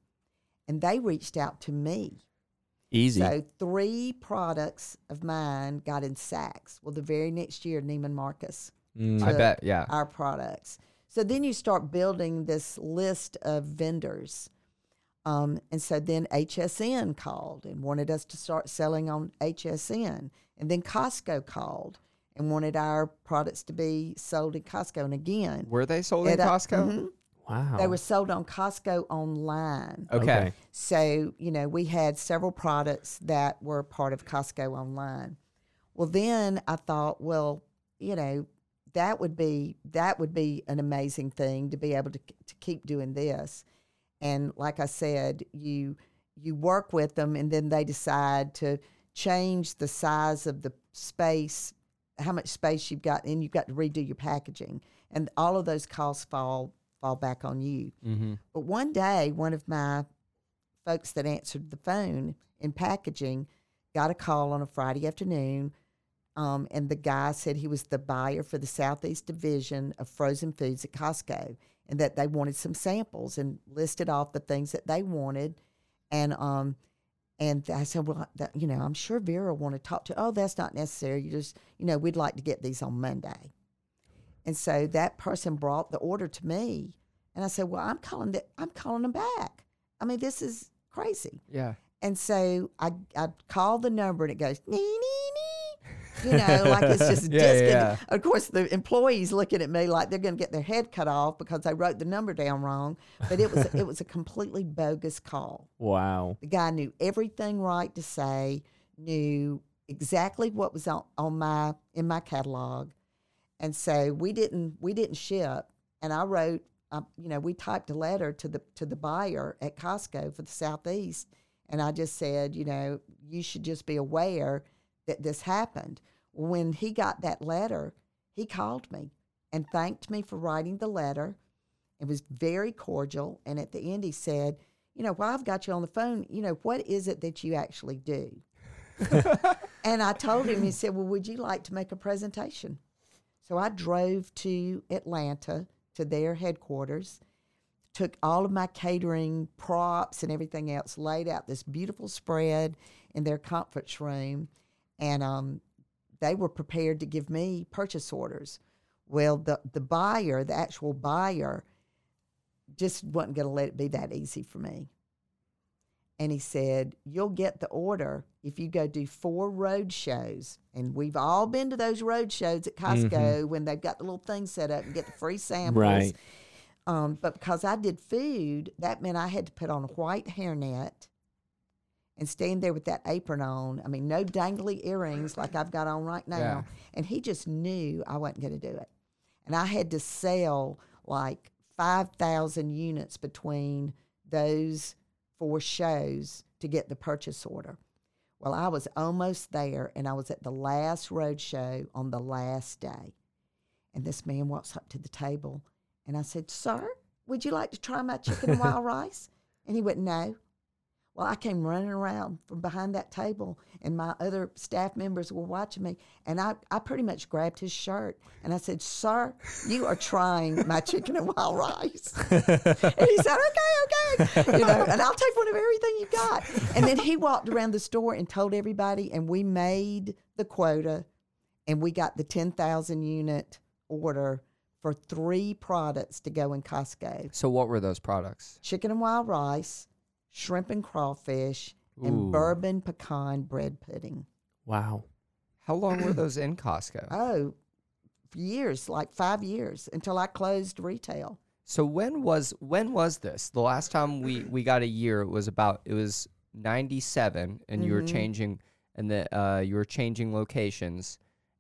and they reached out to me. Easy. So 3 products of mine got in Saks. Well, the very next year, Neiman Marcus took our products. So then you start building this list of vendors. And so then HSN called and wanted us to start selling on HSN. And then Costco called and wanted our products to be sold at Costco. And again. Were they sold at Costco? Mm-hmm. Wow. They were sold on Costco online. Okay. So, you know, we had several products that were part of Costco online. Well, then I thought, well, you know, that would be an amazing thing to be able to keep doing this. And like I said, you work with them, and then they decide to change the size of the space, how much space you've got, and you've got to redo your packaging. and all of those costs fall back on you. Mm-hmm. But one day, one of my folks that answered the phone in packaging got a call on a Friday afternoon, and the guy said he was the buyer for the Southeast Division of Frozen Foods at Costco, and that they wanted some samples, and listed off the things that they wanted. And I said, well, I'm sure Vera will want to talk to. Oh, that's not necessary. You just, we'd like to get these on Monday. And so that person brought the order to me, and I said, well, I'm calling them back. I mean, this is crazy. Yeah. And so I called the number, and it goes, nee, nee, nee. Like it's just disconnected. Of course, the employees looking at me like they're going to get their head cut off because they wrote the number down wrong. But it was a completely bogus call. Wow. The guy knew everything right to say, knew exactly what was in my catalog. And so we didn't ship, and I wrote, we typed a letter to the buyer at Costco for the Southeast, and I just said, you should just be aware that this happened. When he got that letter, he called me and thanked me for writing the letter. It was very cordial, and at the end he said, I've got you on the phone, what is it that you actually do? And I told him. He said, well, would you like to make a presentation? So I drove to Atlanta to their headquarters, took all of my catering props and everything else, laid out this beautiful spread in their conference room, and they were prepared to give me purchase orders. Well, the buyer, the actual buyer, just wasn't going to let it be that easy for me. And he said, you'll get the order if you go do 4 road shows. And we've all been to those road shows at Costco mm-hmm. when they've got the little thing set up and get the free samples. Right. But because I did food, that meant I had to put on a white hairnet and stand there with that apron on. I mean, no dangly earrings like I've got on right now. Yeah. And he just knew I wasn't going to do it. And I had to sell like 5,000 units between those 4 shows to get the purchase order. Well, I was almost there, and I was at the last road show on the last day. And this man walks up to the table, and I said, sir, would you like to try my chicken and wild rice? And he went, no. Well, I came running around from behind that table, and my other staff members were watching me, and I pretty much grabbed his shirt, and I said, sir, you are trying my chicken and wild rice. And he said, okay, and I'll take one of everything you got. And then he walked around the store and told everybody, and we made the quota, and we got the 10,000-unit order for 3 products to go in Costco. So what were those products? Chicken and wild rice, shrimp and crawfish, and bourbon pecan bread pudding. Wow. How long were those in Costco? Oh, years, like 5 years, until I closed retail. So when was this? The last time we got a year, it was 97, and mm-hmm. you were changing locations,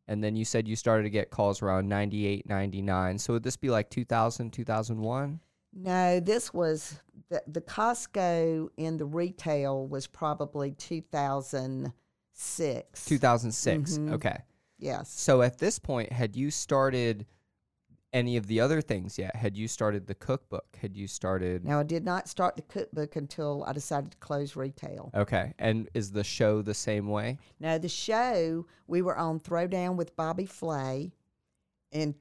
and then you said you started to get calls around 98, 99. So would this be like 2000, 2001? No, this was the Costco in the retail was probably 2006. 2006, mm-hmm. Okay. Yes. So at this point, had you started any of the other things yet? Had you started the cookbook? Had you started... No, I did not start the cookbook until I decided to close retail. Okay. And is the show the same way? No, the show, we were on Throwdown with Bobby Flay in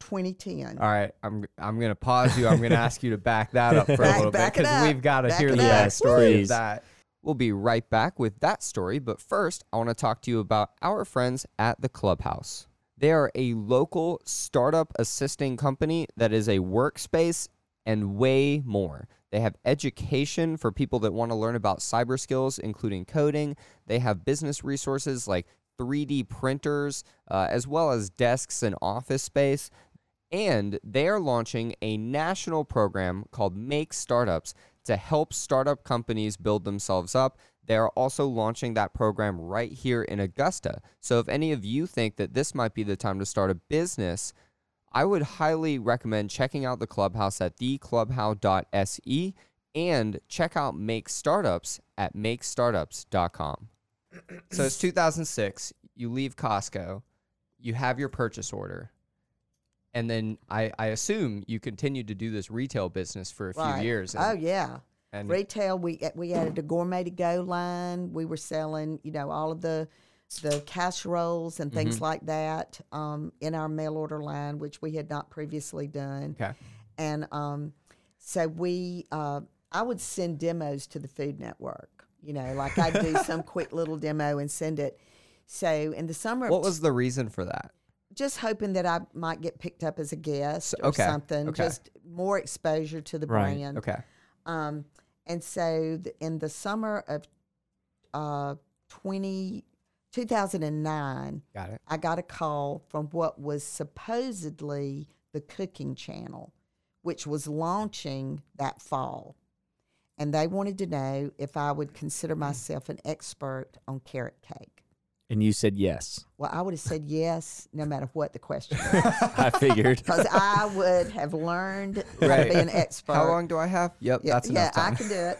2010. All right, I'm going to pause you. I'm going to ask you to back that up for a little bit, because we've got to hear the story of that. We'll be right back with that story, but first, I want to talk to you about our friends at The Clubhouse. They are a local startup assisting company that is a workspace and way more. They have education for people that want to learn about cyber skills, including coding. They have business resources like 3D printers, as well as desks and office space. And they are launching a national program called Make Startups to help startup companies build themselves up. They are also launching that program right here in Augusta. So if any of you think that this might be the time to start a business, I would highly recommend checking out The Clubhouse at theclubhouse.se and check out Make Startups at makestartups.com. So it's 2006, you leave Costco, you have your purchase order. And then I assume you continued to do this retail business for a few years. And, and retail, we added a gourmet to go line. We were selling, you know, all of the casseroles and things like that in our mail order line, which we had not previously done. Okay. And so we, I would send demos to the Food Network. You know, like I'd do some quick little demo and send it. So in the summer, what was the reason for that? Just hoping that I might get picked up as a guest or something. Okay. Just more exposure to the brand. Okay. And so in the summer of 2009, I got a call from what was supposedly the cooking channel, which was launching that fall. And they wanted to know if I would consider myself an expert on carrot cake. And you said yes. Well, I would have said yes no matter what the question was. I figured. Because I would have learned how to be an expert. How long do I have? Yep, that's enough time. Yeah, I can do it.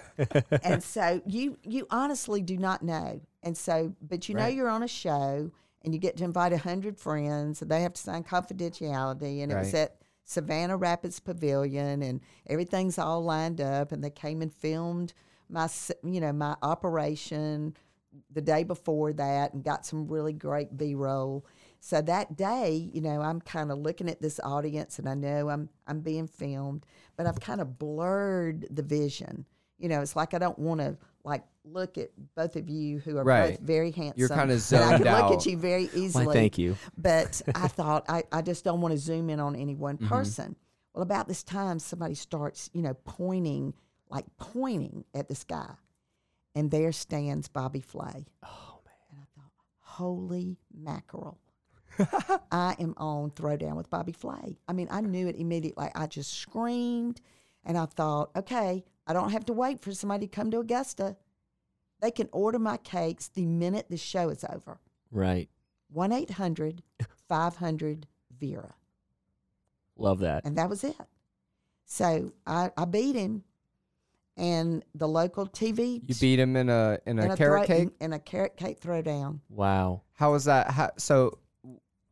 And so you honestly do not know. And so, but you know you're on a show and you get to invite 100 friends and they have to sign confidentiality. And it was at Savannah Rapids Pavilion and everything's all lined up. And they came and filmed my, you know, my operation the day before that and got some really great B-roll. So that day, you know, I'm kind of looking at this audience and I know I'm being filmed, but I've kind of blurred the vision. You know, it's like I don't want to, like, look at both of you who are both very handsome. You're kind of zoned out. And I can look at you very easily. Well, thank you. But I thought, I just don't want to zoom in on any one person. Well, about this time, somebody starts, you know, pointing at the sky. And there stands Bobby Flay. Oh, man. And I thought, holy mackerel. I am on Throwdown with Bobby Flay. I mean, I knew it immediately. I just screamed, and I thought, okay, I don't have to wait for somebody to come to Augusta. They can order my cakes the minute the show is over. Right. 1-800-500-VERA. Love that. And that was it. So I beat him. And the local TV. You beat him in a carrot cake? In a carrot cake throwdown. Wow. How was that?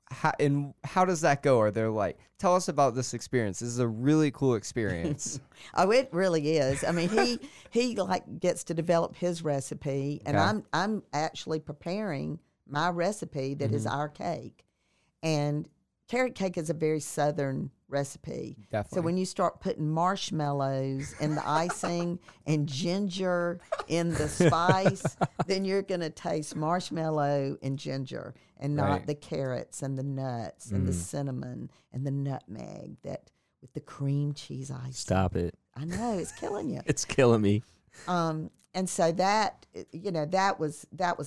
How does that go? Are they like, tell us about this experience. This is a really cool experience. Oh, it really is. I mean, he like gets to develop his recipe, and I'm actually preparing my recipe that is our cake. And carrot cake is a very Southern recipe. Definitely. So when you start putting marshmallows in the icing and ginger in the spice, then you're going to taste marshmallow and ginger and not the carrots and the nuts and the cinnamon and the nutmeg that with the cream cheese icing. Stop it. I know. It's killing you. It's killing me. And so that, you know, that was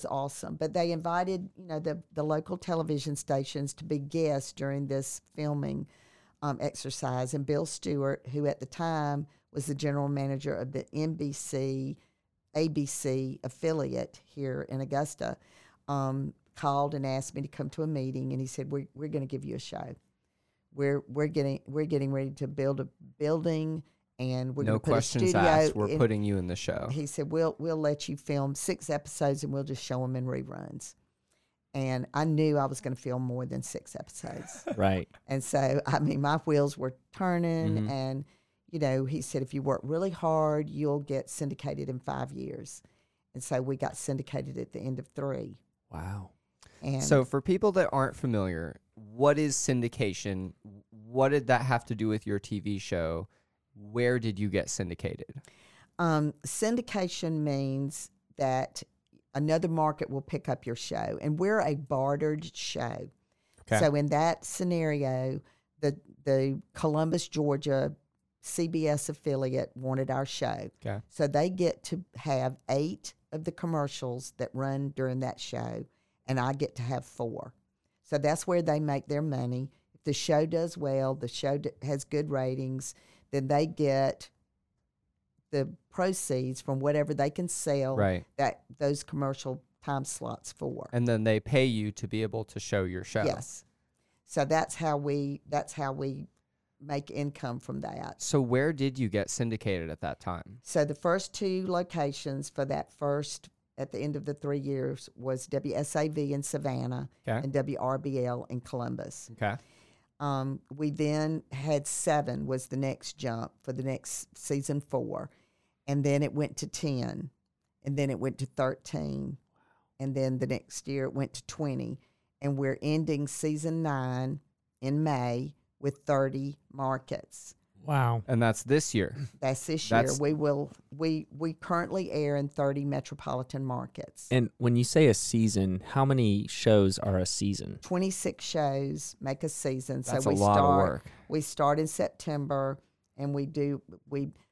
awesome. But they invited, you know, the local television stations to be guests during this filming exercise. And Bill Stewart, who at the time was the general manager of the NBC, ABC affiliate here in Augusta, called and asked me to come to a meeting. And he said, "We're going to give you a show. We're getting ready to build a building." And we're no questions asked. We're putting you in the show. He said, "We'll let you film 6 episodes, and we'll just show them in reruns." And I knew I was going to film more than 6 episodes. Right. And so, I mean, my wheels were turning. And you know, he said, "If you work really hard, you'll get syndicated in 5 years." And so we got syndicated at the end of 3. Wow. And so, for people that aren't familiar, what is syndication? What did that have to do with your TV show? Where did you get syndicated? Syndication means that another market will pick up your show, and we're a bartered show. Okay. So in that scenario, the Columbus, Georgia CBS affiliate wanted our show. Okay. So they get to have 8 of the commercials that run during that show, and I get to have 4. So that's where they make their money. If the show does well, the show has good ratings, then they get the proceeds from whatever they can sell that those commercial time slots for. And then they pay you to be able to show your show. Yes. So that's how we make income from that. So where did you get syndicated at that time? So the first 2 locations for that first at the end of the 3 years was WSAV in Savannah and WRBL in Columbus. Okay. We then had 7 was the next jump for the next season 4. And then it went to 10. And then it went to 13. And then the next year it went to 20. And we're ending season 9 in May with 30 markets. Wow. And that's this year. That's this year. We currently air in 30 metropolitan markets. And when you say a season, how many shows are a season? 26 shows make a season. That's so we a lot of work. We start in September, and we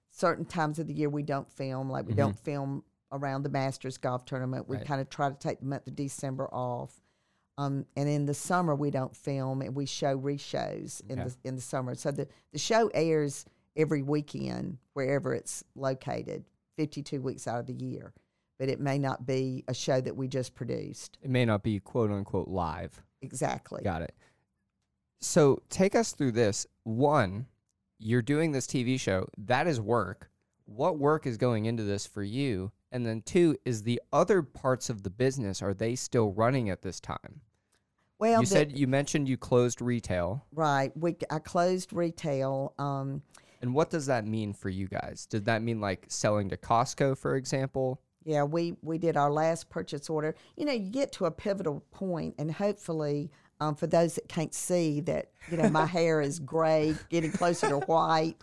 certain times of the year we don't film. Like we don't film around the Masters Golf Tournament. We kind of try to take the month of December off. And in the summer, we don't film, and we show reshows in the summer. So the show airs every weekend, wherever it's located, 52 weeks out of the year. But it may not be a show that we just produced. It may not be, quote-unquote, live. Exactly. Got it. So take us through this. 1, you're doing this TV show. That is work. What work is going into this for you? And then 2 is the other parts of the business, are they still running at this time? Well, you mentioned you closed retail. Right. I closed retail. And what does that mean for you guys? Did that mean like selling to Costco, for example? Yeah, we did our last purchase order. You know, you get to a pivotal point, and hopefully for those that can't see that, you know, my hair is gray, getting closer to white,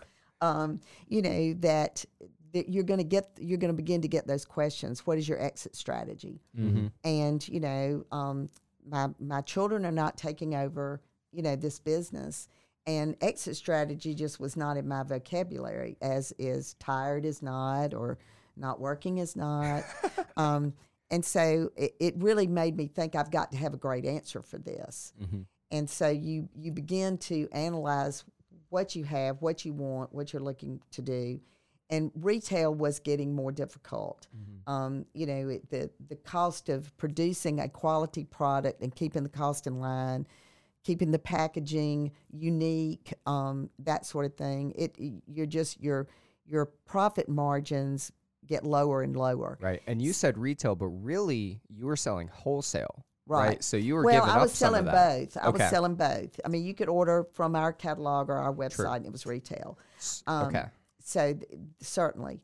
you know, that you're going to begin to get those questions. What is your exit strategy? Mm-hmm. And you know, my children are not taking over, you know, this business, and exit strategy just was not in my vocabulary, as is tired is not, or not working is not. And so it really made me think I've got to have a great answer for this. Mm-hmm. And so you begin to analyze what you have, what you want, what you're looking to do. And retail was getting more difficult. Mm-hmm. You know, the cost of producing a quality product and keeping the cost in line, keeping the packaging unique, that sort of thing. Your profit margins get lower and lower. Right. And you said retail, but really you were selling wholesale. Right. So you were giving up some of that. Well, I was selling both. I mean, you could order from our catalog or our website, and it was retail. Okay. So certainly,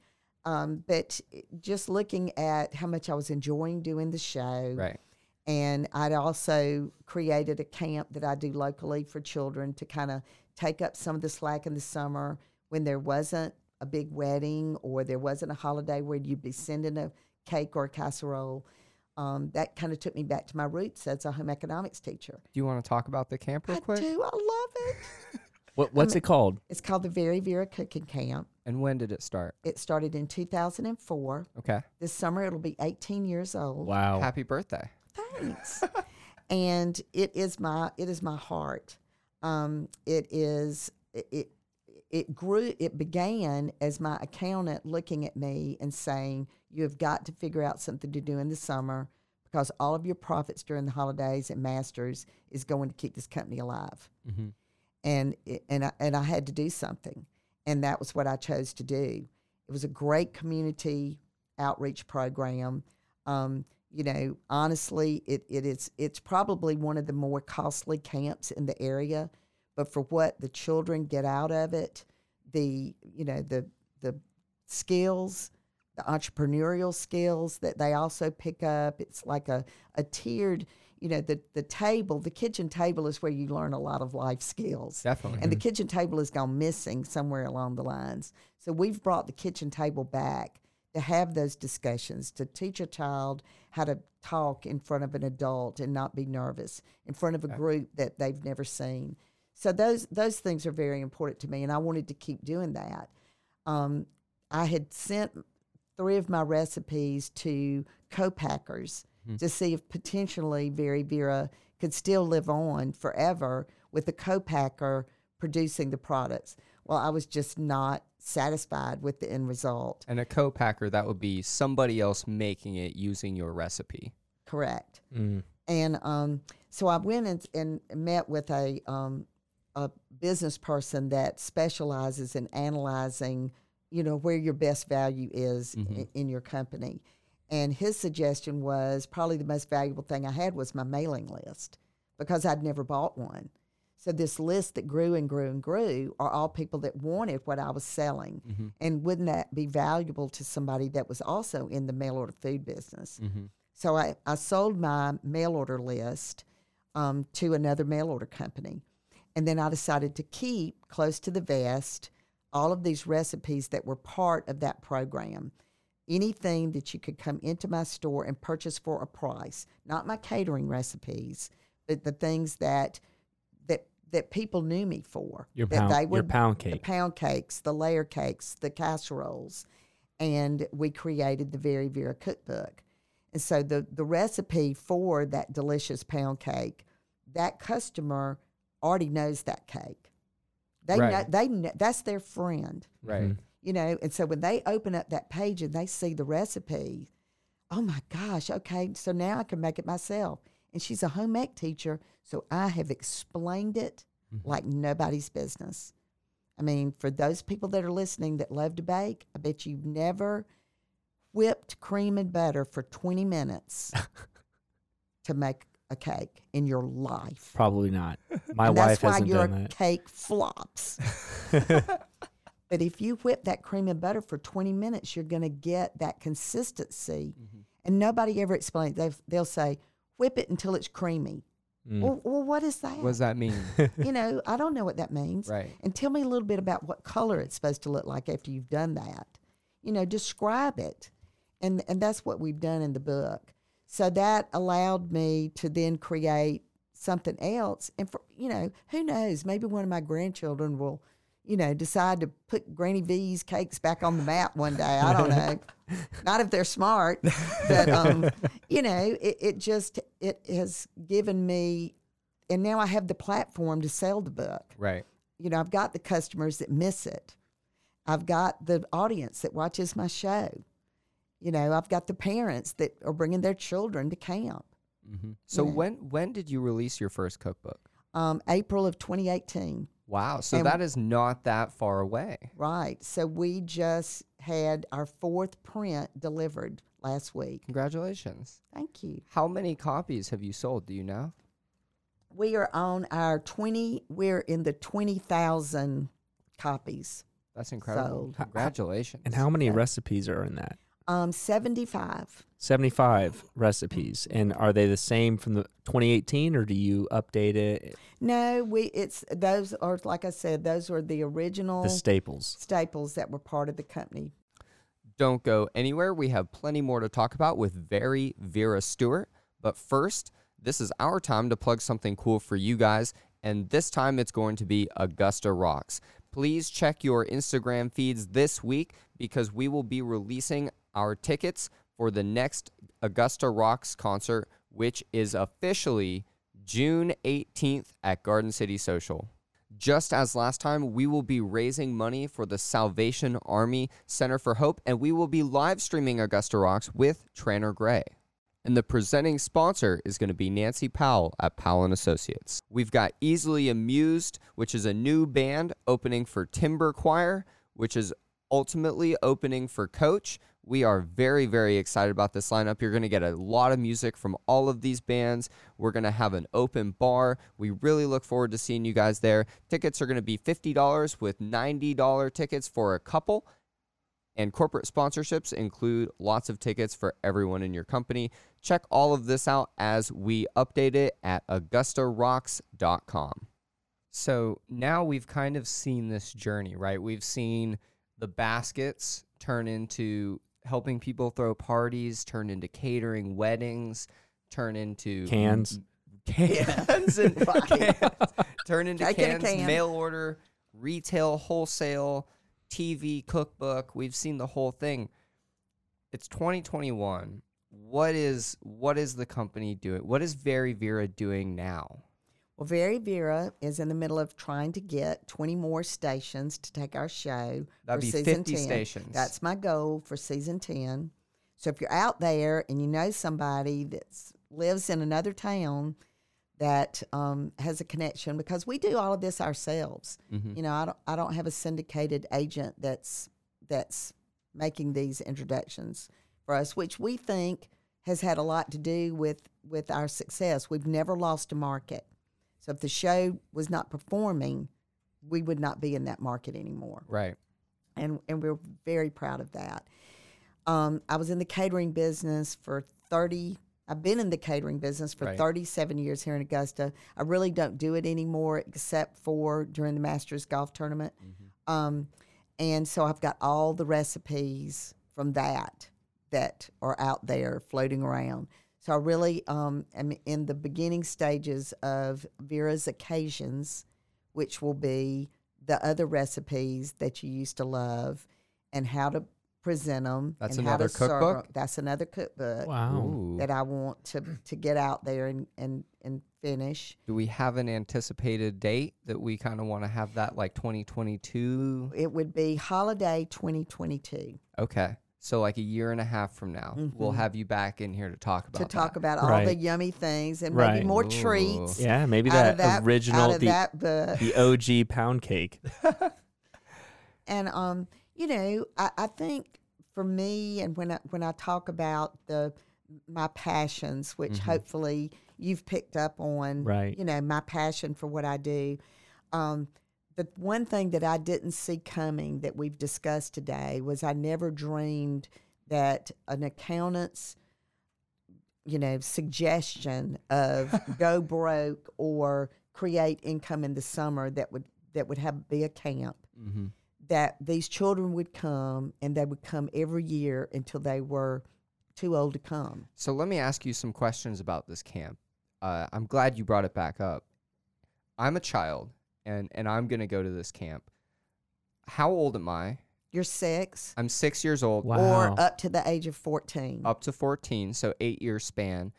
but just looking at how much I was enjoying doing the show, right? And I'd also created a camp that I do locally for children to kind of take up some of the slack in the summer when there wasn't a big wedding or there wasn't a holiday where you'd be sending a cake or a casserole. That kind of took me back to my roots as a home economics teacher. Do you want to talk about the camp real quick? I do. I love it. What's it called? It's called the Very Vera Cooking Camp. And when did it start? It started in 2004. Okay. This summer it'll be 18 years old. Wow. Happy birthday. Thanks. And it is my heart. It began as my accountant looking at me and saying, you have got to figure out something to do in the summer because all of your profits during the holidays and Masters is going to keep this company alive. Mm-hmm. And I had to do something, and that was what I chose to do. It was a great community outreach program. You know, honestly, it's probably one of the more costly camps in the area, but for what the children get out of it, the skills, the entrepreneurial skills that they also pick up. It's like a tiered. You know, the kitchen table is where you learn a lot of life skills. Definitely. And the kitchen table has gone missing somewhere along the lines. So we've brought the kitchen table back to have those discussions, to teach a child how to talk in front of an adult and not be nervous in front of a group that they've never seen. So those things are very important to me, and I wanted to keep doing that. I had sent 3 of my recipes to co-packers to see if potentially Very Vera could still live on forever with the co-packer producing the products. Well, I was just not satisfied with the end result. And a co-packer, that would be somebody else making it using your recipe. Correct. Mm. And so I went and met with a business person that specializes in analyzing, you know, where your best value is in your company. And his suggestion was probably the most valuable thing I had was my mailing list because I'd never bought one. So this list that grew and grew and grew are all people that wanted what I was selling. Mm-hmm. And wouldn't that be valuable to somebody that was also in the mail order food business? Mm-hmm. So I sold my mail order list to another mail order company. And then I decided to keep close to the vest all of these recipes that were part of that program. Anything that you could come into my store and purchase for a price. Not my catering recipes, but the things that people knew me for. Your pound cake. The pound cakes, the layer cakes, the casseroles. And we created the Vera Vera cookbook. And so the recipe for that delicious pound cake, that customer already knows that cake. They know, that's their friend. Right. Mm-hmm. You know, and so when they open up that page and they see the recipe, oh my gosh, okay, so now I can make it myself. And she's a home ec teacher, so I have explained it like nobody's business. I mean, for those people that are listening that love to bake, I bet you've never whipped cream and butter for 20 minutes to make a cake in your life. Probably not. My wife hasn't done that. That's why your cake flops. But if you whip that cream and butter for 20 minutes, you're going to get that consistency. Mm-hmm. And nobody ever explains. They'll say, whip it until it's creamy. Mm. Well, what is that? What does that mean? You know, I don't know what that means. Right. And tell me a little bit about what color it's supposed to look like after you've done that. You know, describe it. And that's what we've done in the book. So that allowed me to then create something else. And, for, you know, who knows? Maybe one of my grandchildren will, you know, decide to put Granny V's cakes back on the map one day. I don't know. Not if they're smart. But, you know, it has given me, and now I have the platform to sell the book. Right. You know, I've got the customers that miss it. I've got the audience that watches my show. You know, I've got the parents that are bringing their children to camp. Mm-hmm. So when did you release your first cookbook? April of 2018. Wow, so that is not that far away. Right, so we just had our fourth print delivered last week. Congratulations. Thank you. How many copies have you sold, do you know? We are on our we're in the 20,000 copies. That's incredible. Sold. Congratulations. And how many recipes are in that? 75. 75 recipes. And are they the same from the 2018 or do you update it? No, those are, like I said, those are the original. The staples that were part of the company. Don't go anywhere. We have plenty more to talk about with Vera Stewart. But first, this is our time to plug something cool for you guys. And this time it's going to be Augusta Rocks. Please check your Instagram feeds this week because we will be releasing our tickets for the next Augusta Rocks concert, which is officially June 18th at Garden City Social. Just as last time, we will be raising money for the Salvation Army Center for Hope, and we will be live streaming Augusta Rocks with Tranter Grey. And the presenting sponsor is going to be Nancy Powell at Powell and Associates. We've got Easily Amused, which is a new band opening for Timber Choir, which is ultimately opening for Coach. We are very, very excited about this lineup. You're going to get a lot of music from all of these bands. We're going to have an open bar. We really look forward to seeing you guys there. Tickets are going to be $50 with $90 tickets for a couple. And corporate sponsorships include lots of tickets for everyone in your company. Check all of this out as we update it at AugustaRocks.com. So now we've kind of seen this journey, right? We've seen the baskets turn into helping people throw parties, turn into catering weddings, turn into cans and cans, turn into cans, mail order, retail, wholesale, TV, cookbook. We've seen the whole thing. It's 2021. What is the company doing? What is Vera Vera doing now? Well, Vera Vera is in the middle of trying to get 20 more stations to take our show. That'd be 50 stations. That's my goal for season 10. So if you're out there and you know somebody that lives in another town that has a connection, because we do all of this ourselves. Mm-hmm. You know, I don't have a syndicated agent that's making these introductions for us, which we think has had a lot to do with our success. We've never lost a market. So if the show was not performing, we would not be in that market anymore. Right. And we're very proud of that. I was in the catering business for 30 I've been in the catering business for 37 years here in Augusta. I really don't do it anymore except for during the Masters Golf Tournament. Mm-hmm. And so I've got all the recipes from that are out there floating around. So I really am in the beginning stages of Vera's Occasions, which will be the other recipes that you used to love and how to present them. That's another cookbook? That's another cookbook. Wow. That I want to get out there and finish. Do we have an anticipated date that we kind of want to have that, like 2022? It would be holiday 2022. Okay. So like a year and a half from now, mm-hmm. we'll have you back in here to talk about all the yummy things and maybe more treats. Yeah, maybe that original, the OG pound cake. And, you know, I think for me, and when I talk about my passions, which mm-hmm. hopefully you've picked up on, you know, my passion for what I do, the one thing that I didn't see coming that we've discussed today was I never dreamed that an accountant's, you know, suggestion of go broke or create income in the summer that would be a camp, mm-hmm. that these children would come, and they would come every year until they were too old to come. So let me ask you some questions about this camp. I'm glad you brought it back up. I'm a child. And I'm going to go to this camp. How old am I? You're 6. I'm 6 years old. Wow. Or up to the age of 14. Up to 14, so 8-year span.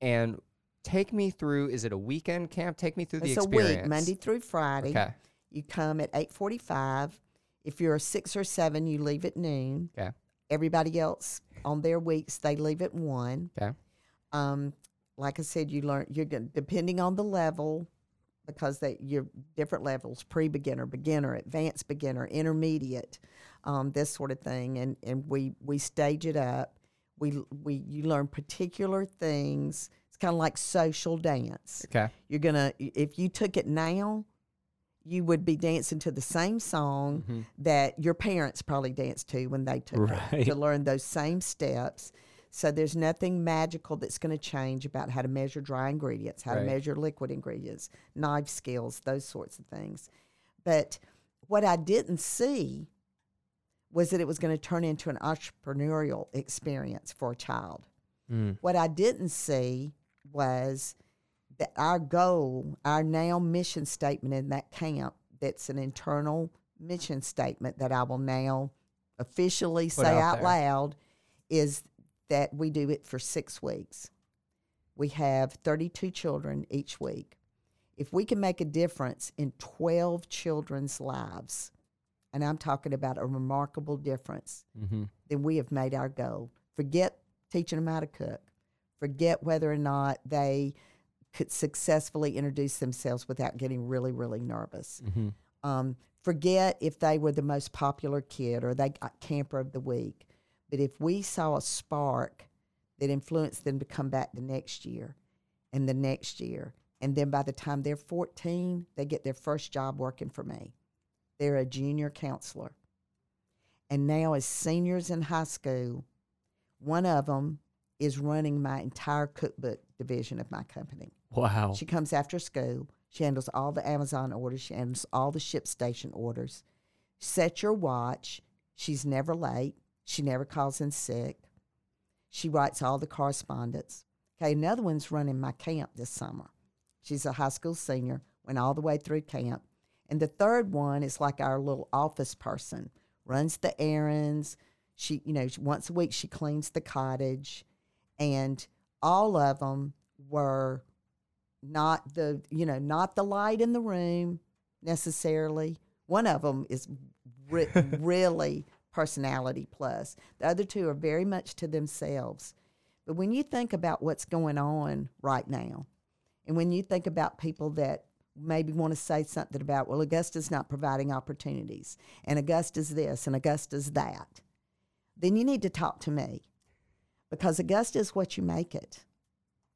And take me through, is it a weekend camp? Take me through the experience. It's a week, Monday through Friday. Okay. You come at 8:45. If you're 6 or 7, you leave at noon. Okay. Everybody else on their weeks, they leave at 1. Okay. Like I said, you're depending on the level, because you're different levels, pre-beginner, beginner, advanced beginner, intermediate, this sort of thing. And we stage it up. You learn particular things. It's kind of like social dance. Okay. If you took it now, you would be dancing to the same song mm-hmm. that your parents probably danced to when they took it, to learn those same steps. So there's nothing magical that's going to change about how to measure dry ingredients, how to measure liquid ingredients, knife skills, those sorts of things. But what I didn't see was that it was going to turn into an entrepreneurial experience for a child. Mm. What I didn't see was that our goal, our now mission statement in that camp, that's an internal mission statement that I will now officially say out loud, is that we do it for 6 weeks. We have 32 children each week. If we can make a difference in 12 children's lives, and I'm talking about a remarkable difference, mm-hmm. then we have made our goal. Forget teaching them how to cook. Forget whether or not they could successfully introduce themselves without getting really, really nervous. Mm-hmm. Forget if they were the most popular kid or they got camper of the week. But if we saw a spark that influenced them to come back the next year and the next year, and then by the time they're 14, they get their first job working for me. They're a junior counselor. And now as seniors in high school, one of them is running my entire cookbook division of my company. Wow. She comes after school. She handles all the Amazon orders. She handles all the ShipStation orders. Set your watch. She's never late. She never calls in sick. She writes all the correspondence. Okay, another one's running my camp this summer. She's a high school senior, went all the way through camp. And the third one is like our little office person, runs the errands. She, you know, once a week she cleans the cottage. And all of them were not the, you know, not the light in the room necessarily. One of them is really... personality plus. The other two are very much to themselves. But when you think about what's going on right now, and when you think about people that maybe want to say something about, well, Augusta's not providing opportunities, and Augusta's this, and Augusta's that, then you need to talk to me. Because Augusta is what you make it.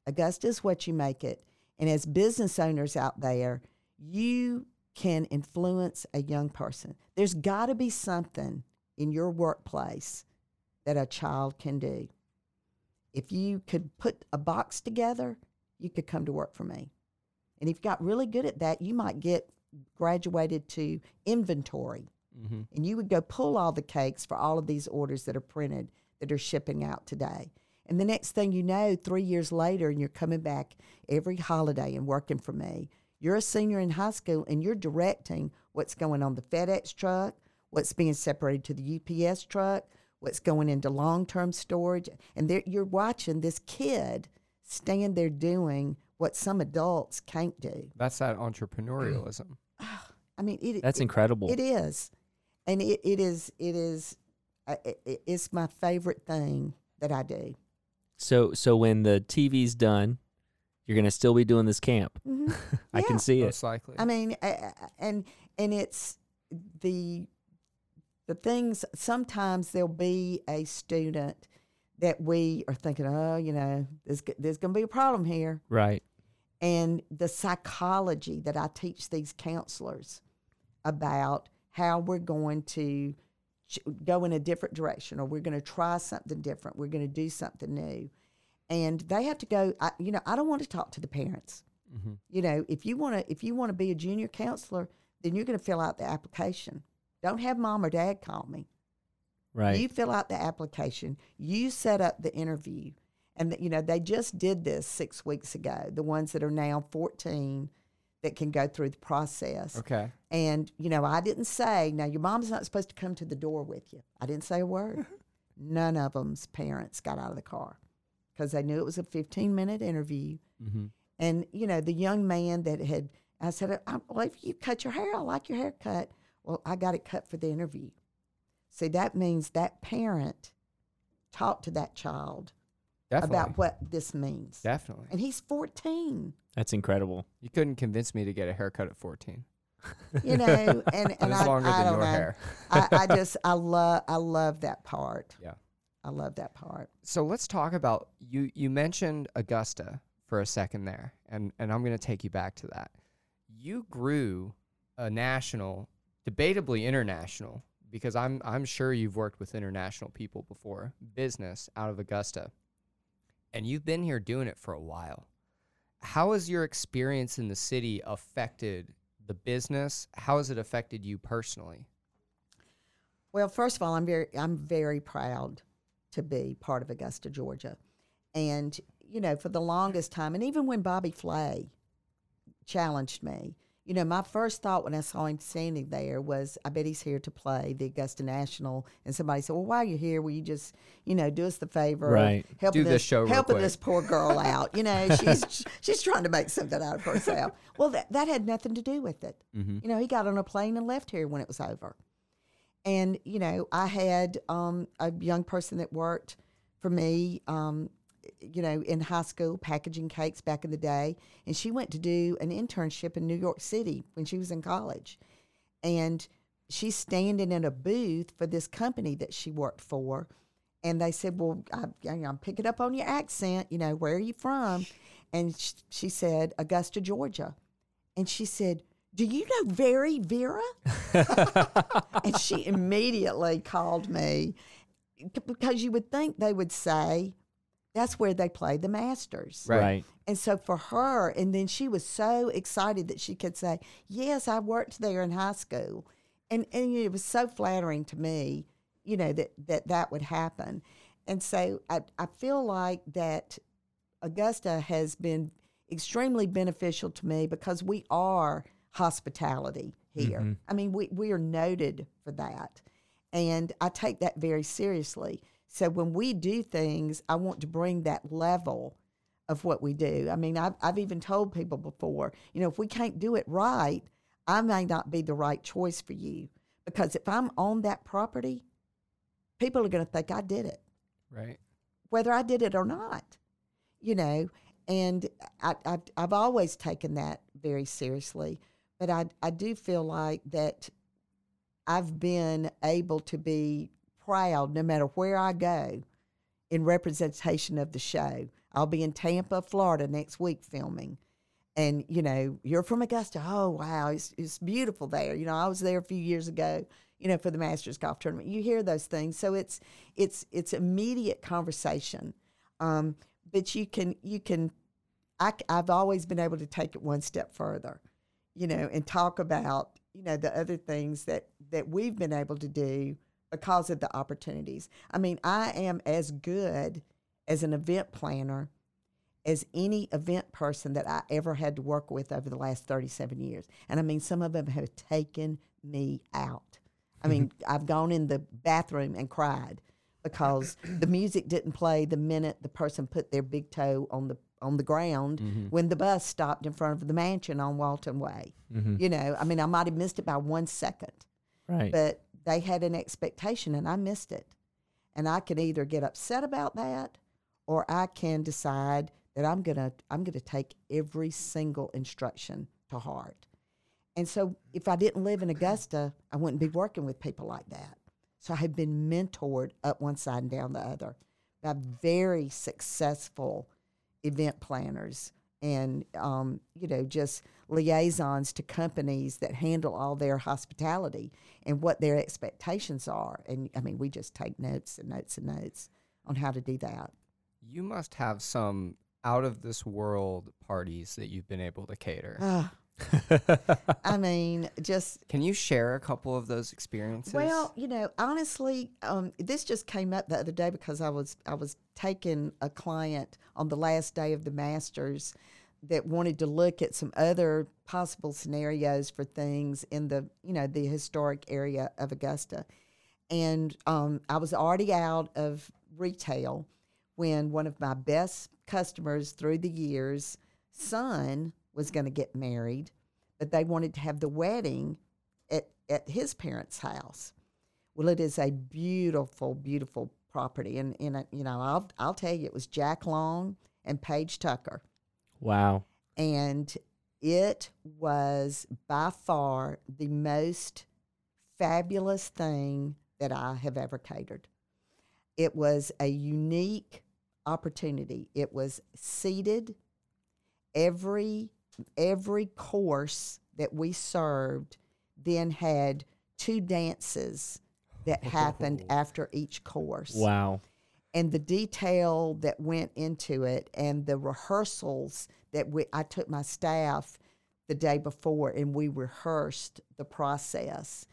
Augusta is what you make it. And as business owners out there, you can influence a young person. There's got to be something in your workplace that a child can do. If you could put a box together, you could come to work for me. And if you got really good at that, you might get graduated to inventory. Mm-hmm. And you would go pull all the cakes for all of these orders that are printed that are shipping out today. And the next thing you know, 3 years later, and you're coming back every holiday and working for me. You're a senior in high school, and you're directing what's going on the FedEx truck, what's being separated to the UPS truck, what's going into long-term storage. And you're watching this kid stand there doing what some adults can't do. That's that entrepreneurialism. I mean, that's incredible. It is. And it's my favorite thing that I do. So when the TV's done, you're going to still be doing this camp. Mm-hmm. I can see it. Most likely. I mean, and it's the things, sometimes there'll be a student that we are thinking, oh, you know, there's going to be a problem here. Right. And the psychology that I teach these counselors about how we're going to go in a different direction, or we're going to try something different, we're going to do something new. And they have to go, I don't want to talk to the parents. Mm-hmm. You know, if you want to be a junior counselor, then you're going to fill out the application. Don't have mom or dad call me. Right. You fill out the application. You set up the interview. And, they just did this 6 weeks ago, the ones that are now 14 that can go through the process. Okay. And, I didn't say, now your mom's not supposed to come to the door with you. I didn't say a word. None of them's parents got out of the car because they knew it was a 15-minute interview. Mm-hmm. And, the young man that had, I said, well, if you cut your hair, I like your haircut. Well, I got it cut for the interview. See, that means that parent talked to that child. Definitely. About what this means. Definitely. And he's 14. That's incredible. You couldn't convince me to get a haircut at 14. And it's longer than your hair. I love that part. Yeah. I love that part. So let's talk about, you mentioned Augusta for a second there, and I'm going to take you back to that. You grew a national, debatably international, because I'm sure you've worked with international people before, business out of Augusta. And you've been here doing it for a while. How has your experience in the city affected the business? How has it affected you personally? Well, first of all, I'm very proud to be part of Augusta, Georgia. And, for the longest time, and even when Bobby Flay challenged me, my first thought when I saw him standing there was, I bet he's here to play the Augusta National. And somebody said, well, while you're here, will you just, do us the favor. Right. Helping this poor girl out. She's trying to make something out of herself. Well, that had nothing to do with it. Mm-hmm. He got on a plane and left here when it was over. And, I had a young person that worked for me, in high school, packaging cakes back in the day. And she went to do an internship in New York City when she was in college. And she's standing in a booth for this company that she worked for. And they said, well, I'm picking up on your accent. Where are you from? And she said, Augusta, Georgia. And she said, do you know Vera? And she immediately called me because you would think they would say, that's where they play the Masters. Right. And so for her, and then she was so excited that she could say, yes, I worked there in high school. And it was so flattering to me, that would happen. And so I feel like that Augusta has been extremely beneficial to me because we are hospitality here. Mm-hmm. I mean, we are noted for that. And I take that very seriously. So when we do things, I want to bring that level of what we do. I mean, I've even told people before, if we can't do it right, I may not be the right choice for you. Because if I'm on that property, people are going to think I did it. Right. Whether I did it or not, And I've always taken that very seriously. But I do feel like that I've been able to be proud, no matter where I go, in representation of the show. I'll be in Tampa, Florida next week filming. And, you know, you're from Augusta. Oh, wow, it's beautiful there. You know, I was there a few years ago, you know, for the Masters Golf Tournament. You hear those things. So it's immediate conversation. But I've always been able to take it one step further, you know, and talk about, you know, the other things that we've been able to do because of the opportunities. I mean, I am as good as an event planner as any event person that I ever had to work with over the last 37 years. And I mean, some of them have taken me out. I mean, I've gone in the bathroom and cried because the music didn't play the minute the person put their big toe on the ground when the bus stopped in front of the mansion on Walton Way. You know, I mean, I might have missed it by 1 second. Right. But they had an expectation, and I missed it. And I can either get upset about that, or I can decide that I'm gonna take every single instruction to heart. And so if I didn't live in Augusta, I wouldn't be working with people like that. So I have been mentored up one side and down the other by very successful event planners and, you know, just liaisons to companies that handle all their hospitality and what their expectations are. And, I mean, we just take notes and notes and notes on how to do that. You must have some out-of-this-world parties that you've been able to cater. I mean, just... Can you share a couple of those experiences? Well, you know, honestly, this just came up the other day because I was taking a client on the last day of the Masters that wanted to look at some other possible scenarios for things in the, you know, the historic area of Augusta. And I was already out of retail when one of my best customers through the years' son was going to get married, but they wanted to have the wedding at his parents' house. Well, it is a beautiful, beautiful property. And you know, I'll tell you, it was Jack Long and Paige Tucker. Wow. And it was by far the most fabulous thing that I have ever catered. It was a unique opportunity. It was seated. Every course that we served then had two dances that happened after each course. Wow. And the detail that went into it and the rehearsals that I took my staff the day before and we rehearsed the process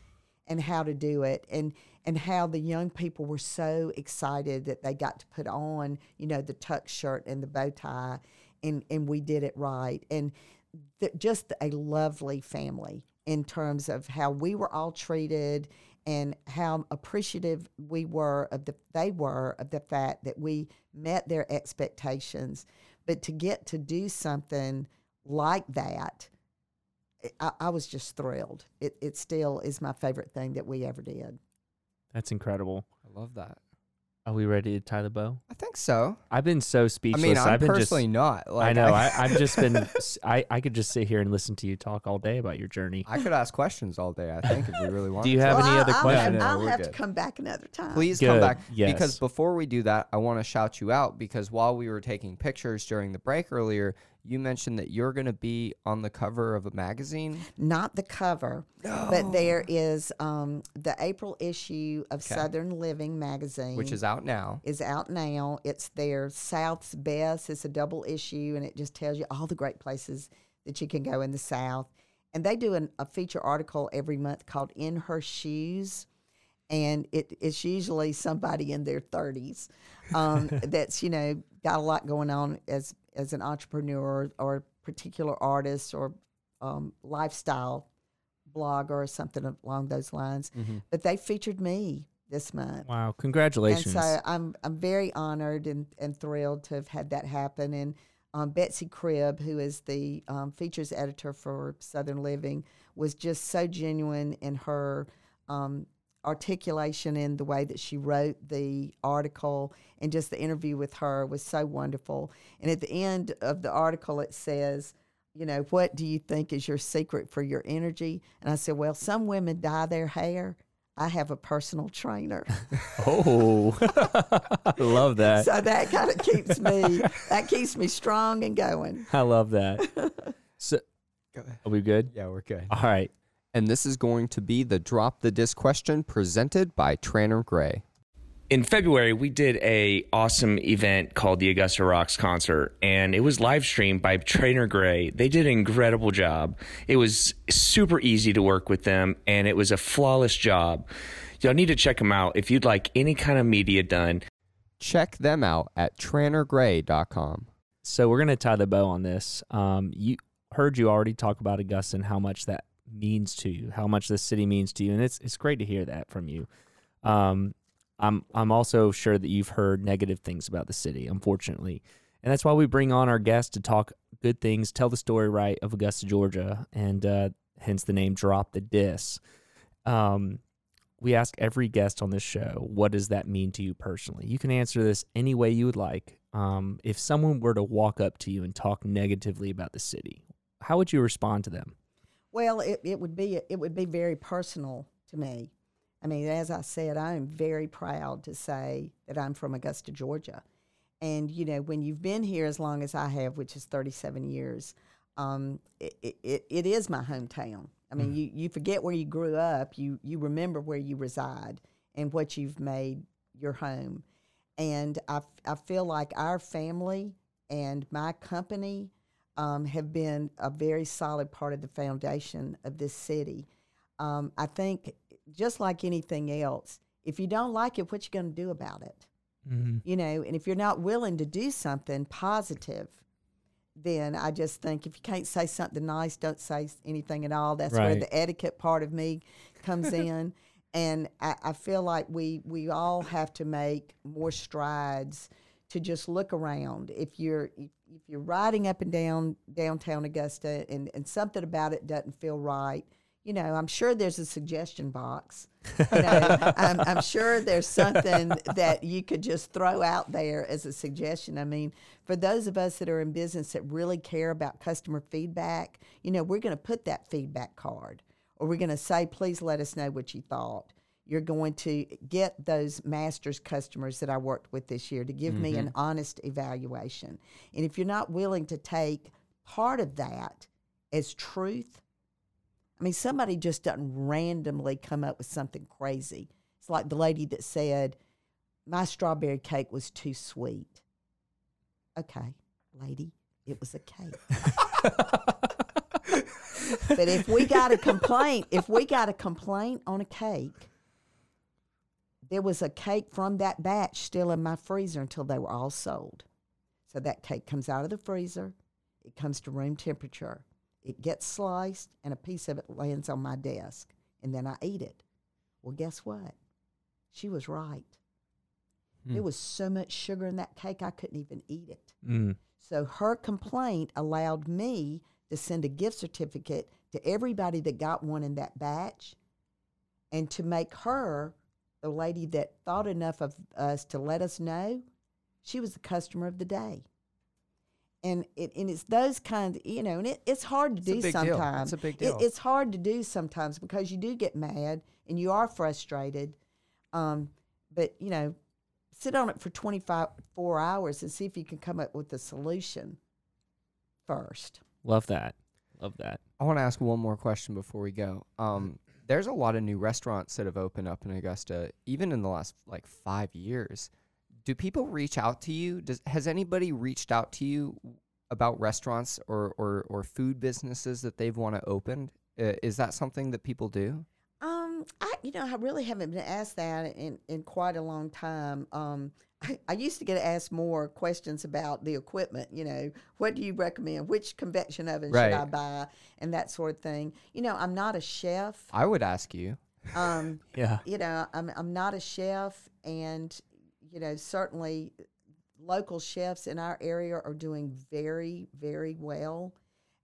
and how to do it and how the young people were so excited that they got to put on, you know, the tuck shirt and the bow tie. And we did it right. And just a lovely family in terms of how we were all treated and how appreciative they were of the fact that we met their expectations. But to get to do something like that, I was just thrilled. It still is my favorite thing that we ever did. That's incredible. I love that. Are we ready to tie the bow? I think so. I've been so speechless. I mean, I'm personally not. Like, I know. I've just been... I could just sit here and listen to you talk all day about your journey. I could ask questions all day, I think, if we really want to. Do you have any other questions? I'll have to come back another time. Please come back. Yes. Because before we do that, I want to shout you out because while we were taking pictures during the break earlier, you mentioned that you're going to be on the cover of a magazine. Not the cover, but there is the April issue of Southern Living Magazine. Which is out now. It's their South's Best. It's a double issue, and it just tells you all the great places that you can go in the South. And they do a feature article every month called In Her Shoes. And it's usually somebody in their 30s that's, you know, got a lot going on as an entrepreneur or a particular artist or lifestyle blogger or something along those lines. Mm-hmm. But they featured me this month. Wow, congratulations. And so I'm very honored and thrilled to have had that happen. And Betsy Cribb, who is the features editor for Southern Living, was just so genuine in her articulation in the way that she wrote the article, and just the interview with her was so wonderful. And at the end of the article, it says, you know, what do you think is your secret for your energy? And I said, well, some women dye their hair. I have a personal trainer. Oh, I love that. So that kind of keeps me strong and going. I love that. So, are we good? Yeah, we're good. All right. And this is going to be the Drop the Disc question presented by Tranter Grey. In February, we did an awesome event called the Augusta Rocks Concert, and it was live streamed by Tranter Grey. They did an incredible job. It was super easy to work with them, and it was a flawless job. Y'all need to check them out if you'd like any kind of media done. Check them out at trantergrey.com. So we're going to tie the bow on this. You heard you already talk about Augusta and how much that means to you, how much this city means to you, and it's great to hear that from you. I'm also sure that you've heard negative things about the city, unfortunately. And that's why we bring on our guests to talk good things, tell the story right of Augusta, Georgia, and hence the name Drop the Disc. We ask every guest on this show, what does that mean to you personally? You can answer this any way you would like. If someone were to walk up to you and talk negatively about the city, how would you respond to them? Well, it would be very personal to me. I mean, as I said, I am very proud to say that I'm from Augusta, Georgia. And, you know, when you've been here as long as I have, which is 37 years, it is my hometown. I mean, you forget where you grew up. You remember where you reside and what you've made your home. And I feel like our family and my company have been a very solid part of the foundation of this city. I think, just like anything else, if you don't like it, what you going to do about it? Mm-hmm. You know, and if you're not willing to do something positive, then I just think if you can't say something nice, don't say anything at all. That's right. Where the etiquette part of me comes in. And I feel like we all have to make more strides to just look around. If you're riding up and down downtown Augusta and something about it doesn't feel right, you know, I'm sure there's a suggestion box. You know, I'm sure there's something that you could just throw out there as a suggestion. I mean, for those of us that are in business that really care about customer feedback, you know, we're going to put that feedback card, or we're going to say, please let us know what you thought. You're going to get those Masters customers that I worked with this year to give mm-hmm. me an honest evaluation. And if you're not willing to take part of that as truth, I mean, somebody just doesn't randomly come up with something crazy. It's like the lady that said, my strawberry cake was too sweet. Okay, lady, it was a cake. But if we got a complaint on a cake, there was a cake from that batch still in my freezer until they were all sold. So that cake comes out of the freezer. It comes to room temperature. It gets sliced, and a piece of it lands on my desk, and then I eat it. Well, guess what? She was right. Mm. There was so much sugar in that cake, I couldn't even eat it. Mm. So her complaint allowed me to send a gift certificate to everybody that got one in that batch, and to make her the lady that thought enough of us to let us know she was the customer of the day. And it's those kinds, you know, and it's hard to do sometimes. It's a big deal. It's hard to do sometimes because you do get mad and you are frustrated. But, you know, sit on it for 24 hours and see if you can come up with a solution first. Love that. I want to ask one more question before we go. There's a lot of new restaurants that have opened up in Augusta, even in the last, 5 years. Do people reach out to you? Has anybody reached out to you about restaurants or food businesses that they've want to open? Is that something that people do? I really haven't been asked that in quite a long time. I used to get asked more questions about the equipment, you know, what do you recommend? Which convection oven right. should I buy? And that sort of thing. You know, I'm not a chef. I would ask you. Yeah. You know, I'm not a chef, and you know, certainly local chefs in our area are doing very, very well,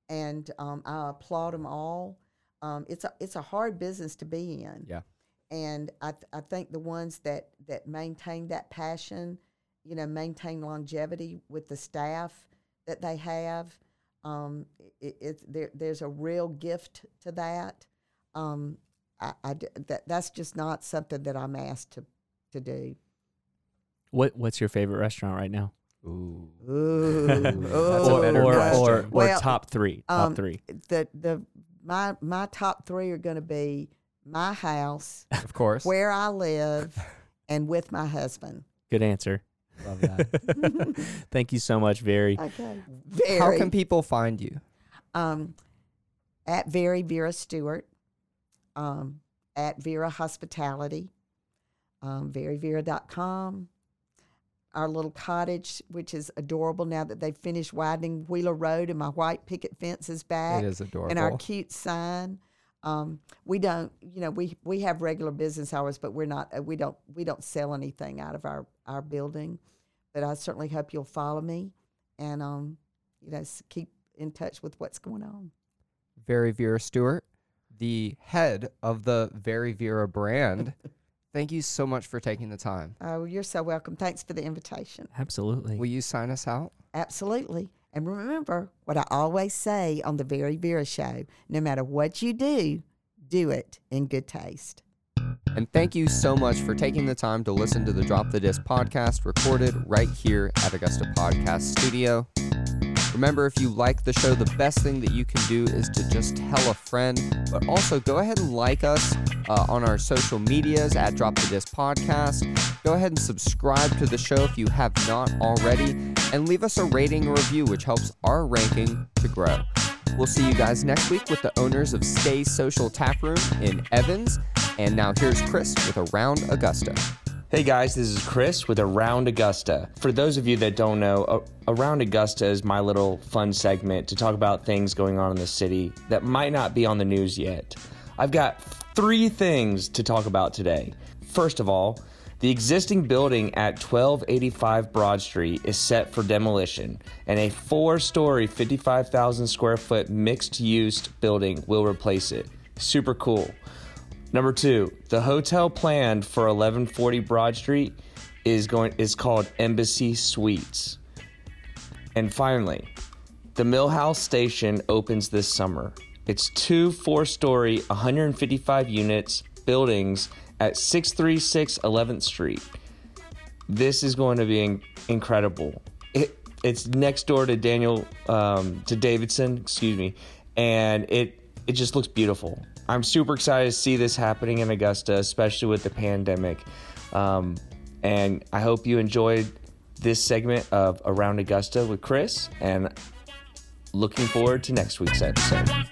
and I applaud them all. It's a hard business to be in. Yeah. And I think the ones that maintain that passion, you know, maintain longevity with the staff that they have, there's a real gift to that. That's just not something that I'm asked to do. What's your favorite restaurant right now? Ooh. Ooh. Or top three. Top three. My top three are going to be my house, of course, where I live, and with my husband. Good answer. Love that. Thank you so much, Very. Okay. Very. How can people find you? At Vera Stewart. At Vera Hospitality. VeraVera.com. Our little cottage, which is adorable now that they've finished widening Wheeler Road, and my white picket fence is back. It is adorable. And our cute sign. We don't, we have regular business hours, but we're not, we don't sell anything out of our building. But I certainly hope you'll follow me and, keep in touch with what's going on. Vera Stewart, the head of the Vera brand. Thank you so much for taking the time. Oh, you're so welcome. Thanks for the invitation. Absolutely. Will you sign us out? Absolutely. And remember what I always say on the Vera Show, no matter what you do, do it in good taste. And thank you so much for taking the time to listen to the Drop the Disc podcast, recorded right here at Augusta Podcast Studio. Remember, if you like the show, the best thing that you can do is to just tell a friend, but also go ahead and like us on our social medias at Drop the Disc Podcast. Go ahead and subscribe to the show if you have not already, and leave us a rating or review, which helps our ranking to grow. We'll see you guys next week with the owners of Stay Social Taproom in Evans. And now here's Chris with Around Augusta. Hey guys, this is Chris with Around Augusta. For those of you that don't know, Around Augusta is my little fun segment to talk about things going on in the city that might not be on the news yet. I've got 3 things to talk about today. First of all, the existing building at 1285 Broad Street is set for demolition, and a 4-story, 55,000 square foot mixed-use building will replace it. Super cool. Number 2, the hotel planned for 1140 Broad Street is called Embassy Suites. And finally, the Millhouse Station opens this summer. It's 2 4-story, 155 units buildings at 636 11th Street. This is going to be incredible. It's next door to Davidson, and it just looks beautiful. I'm super excited to see this happening in Augusta, especially with the pandemic. And I hope you enjoyed this segment of Around Augusta with Chris, and looking forward to next week's episode.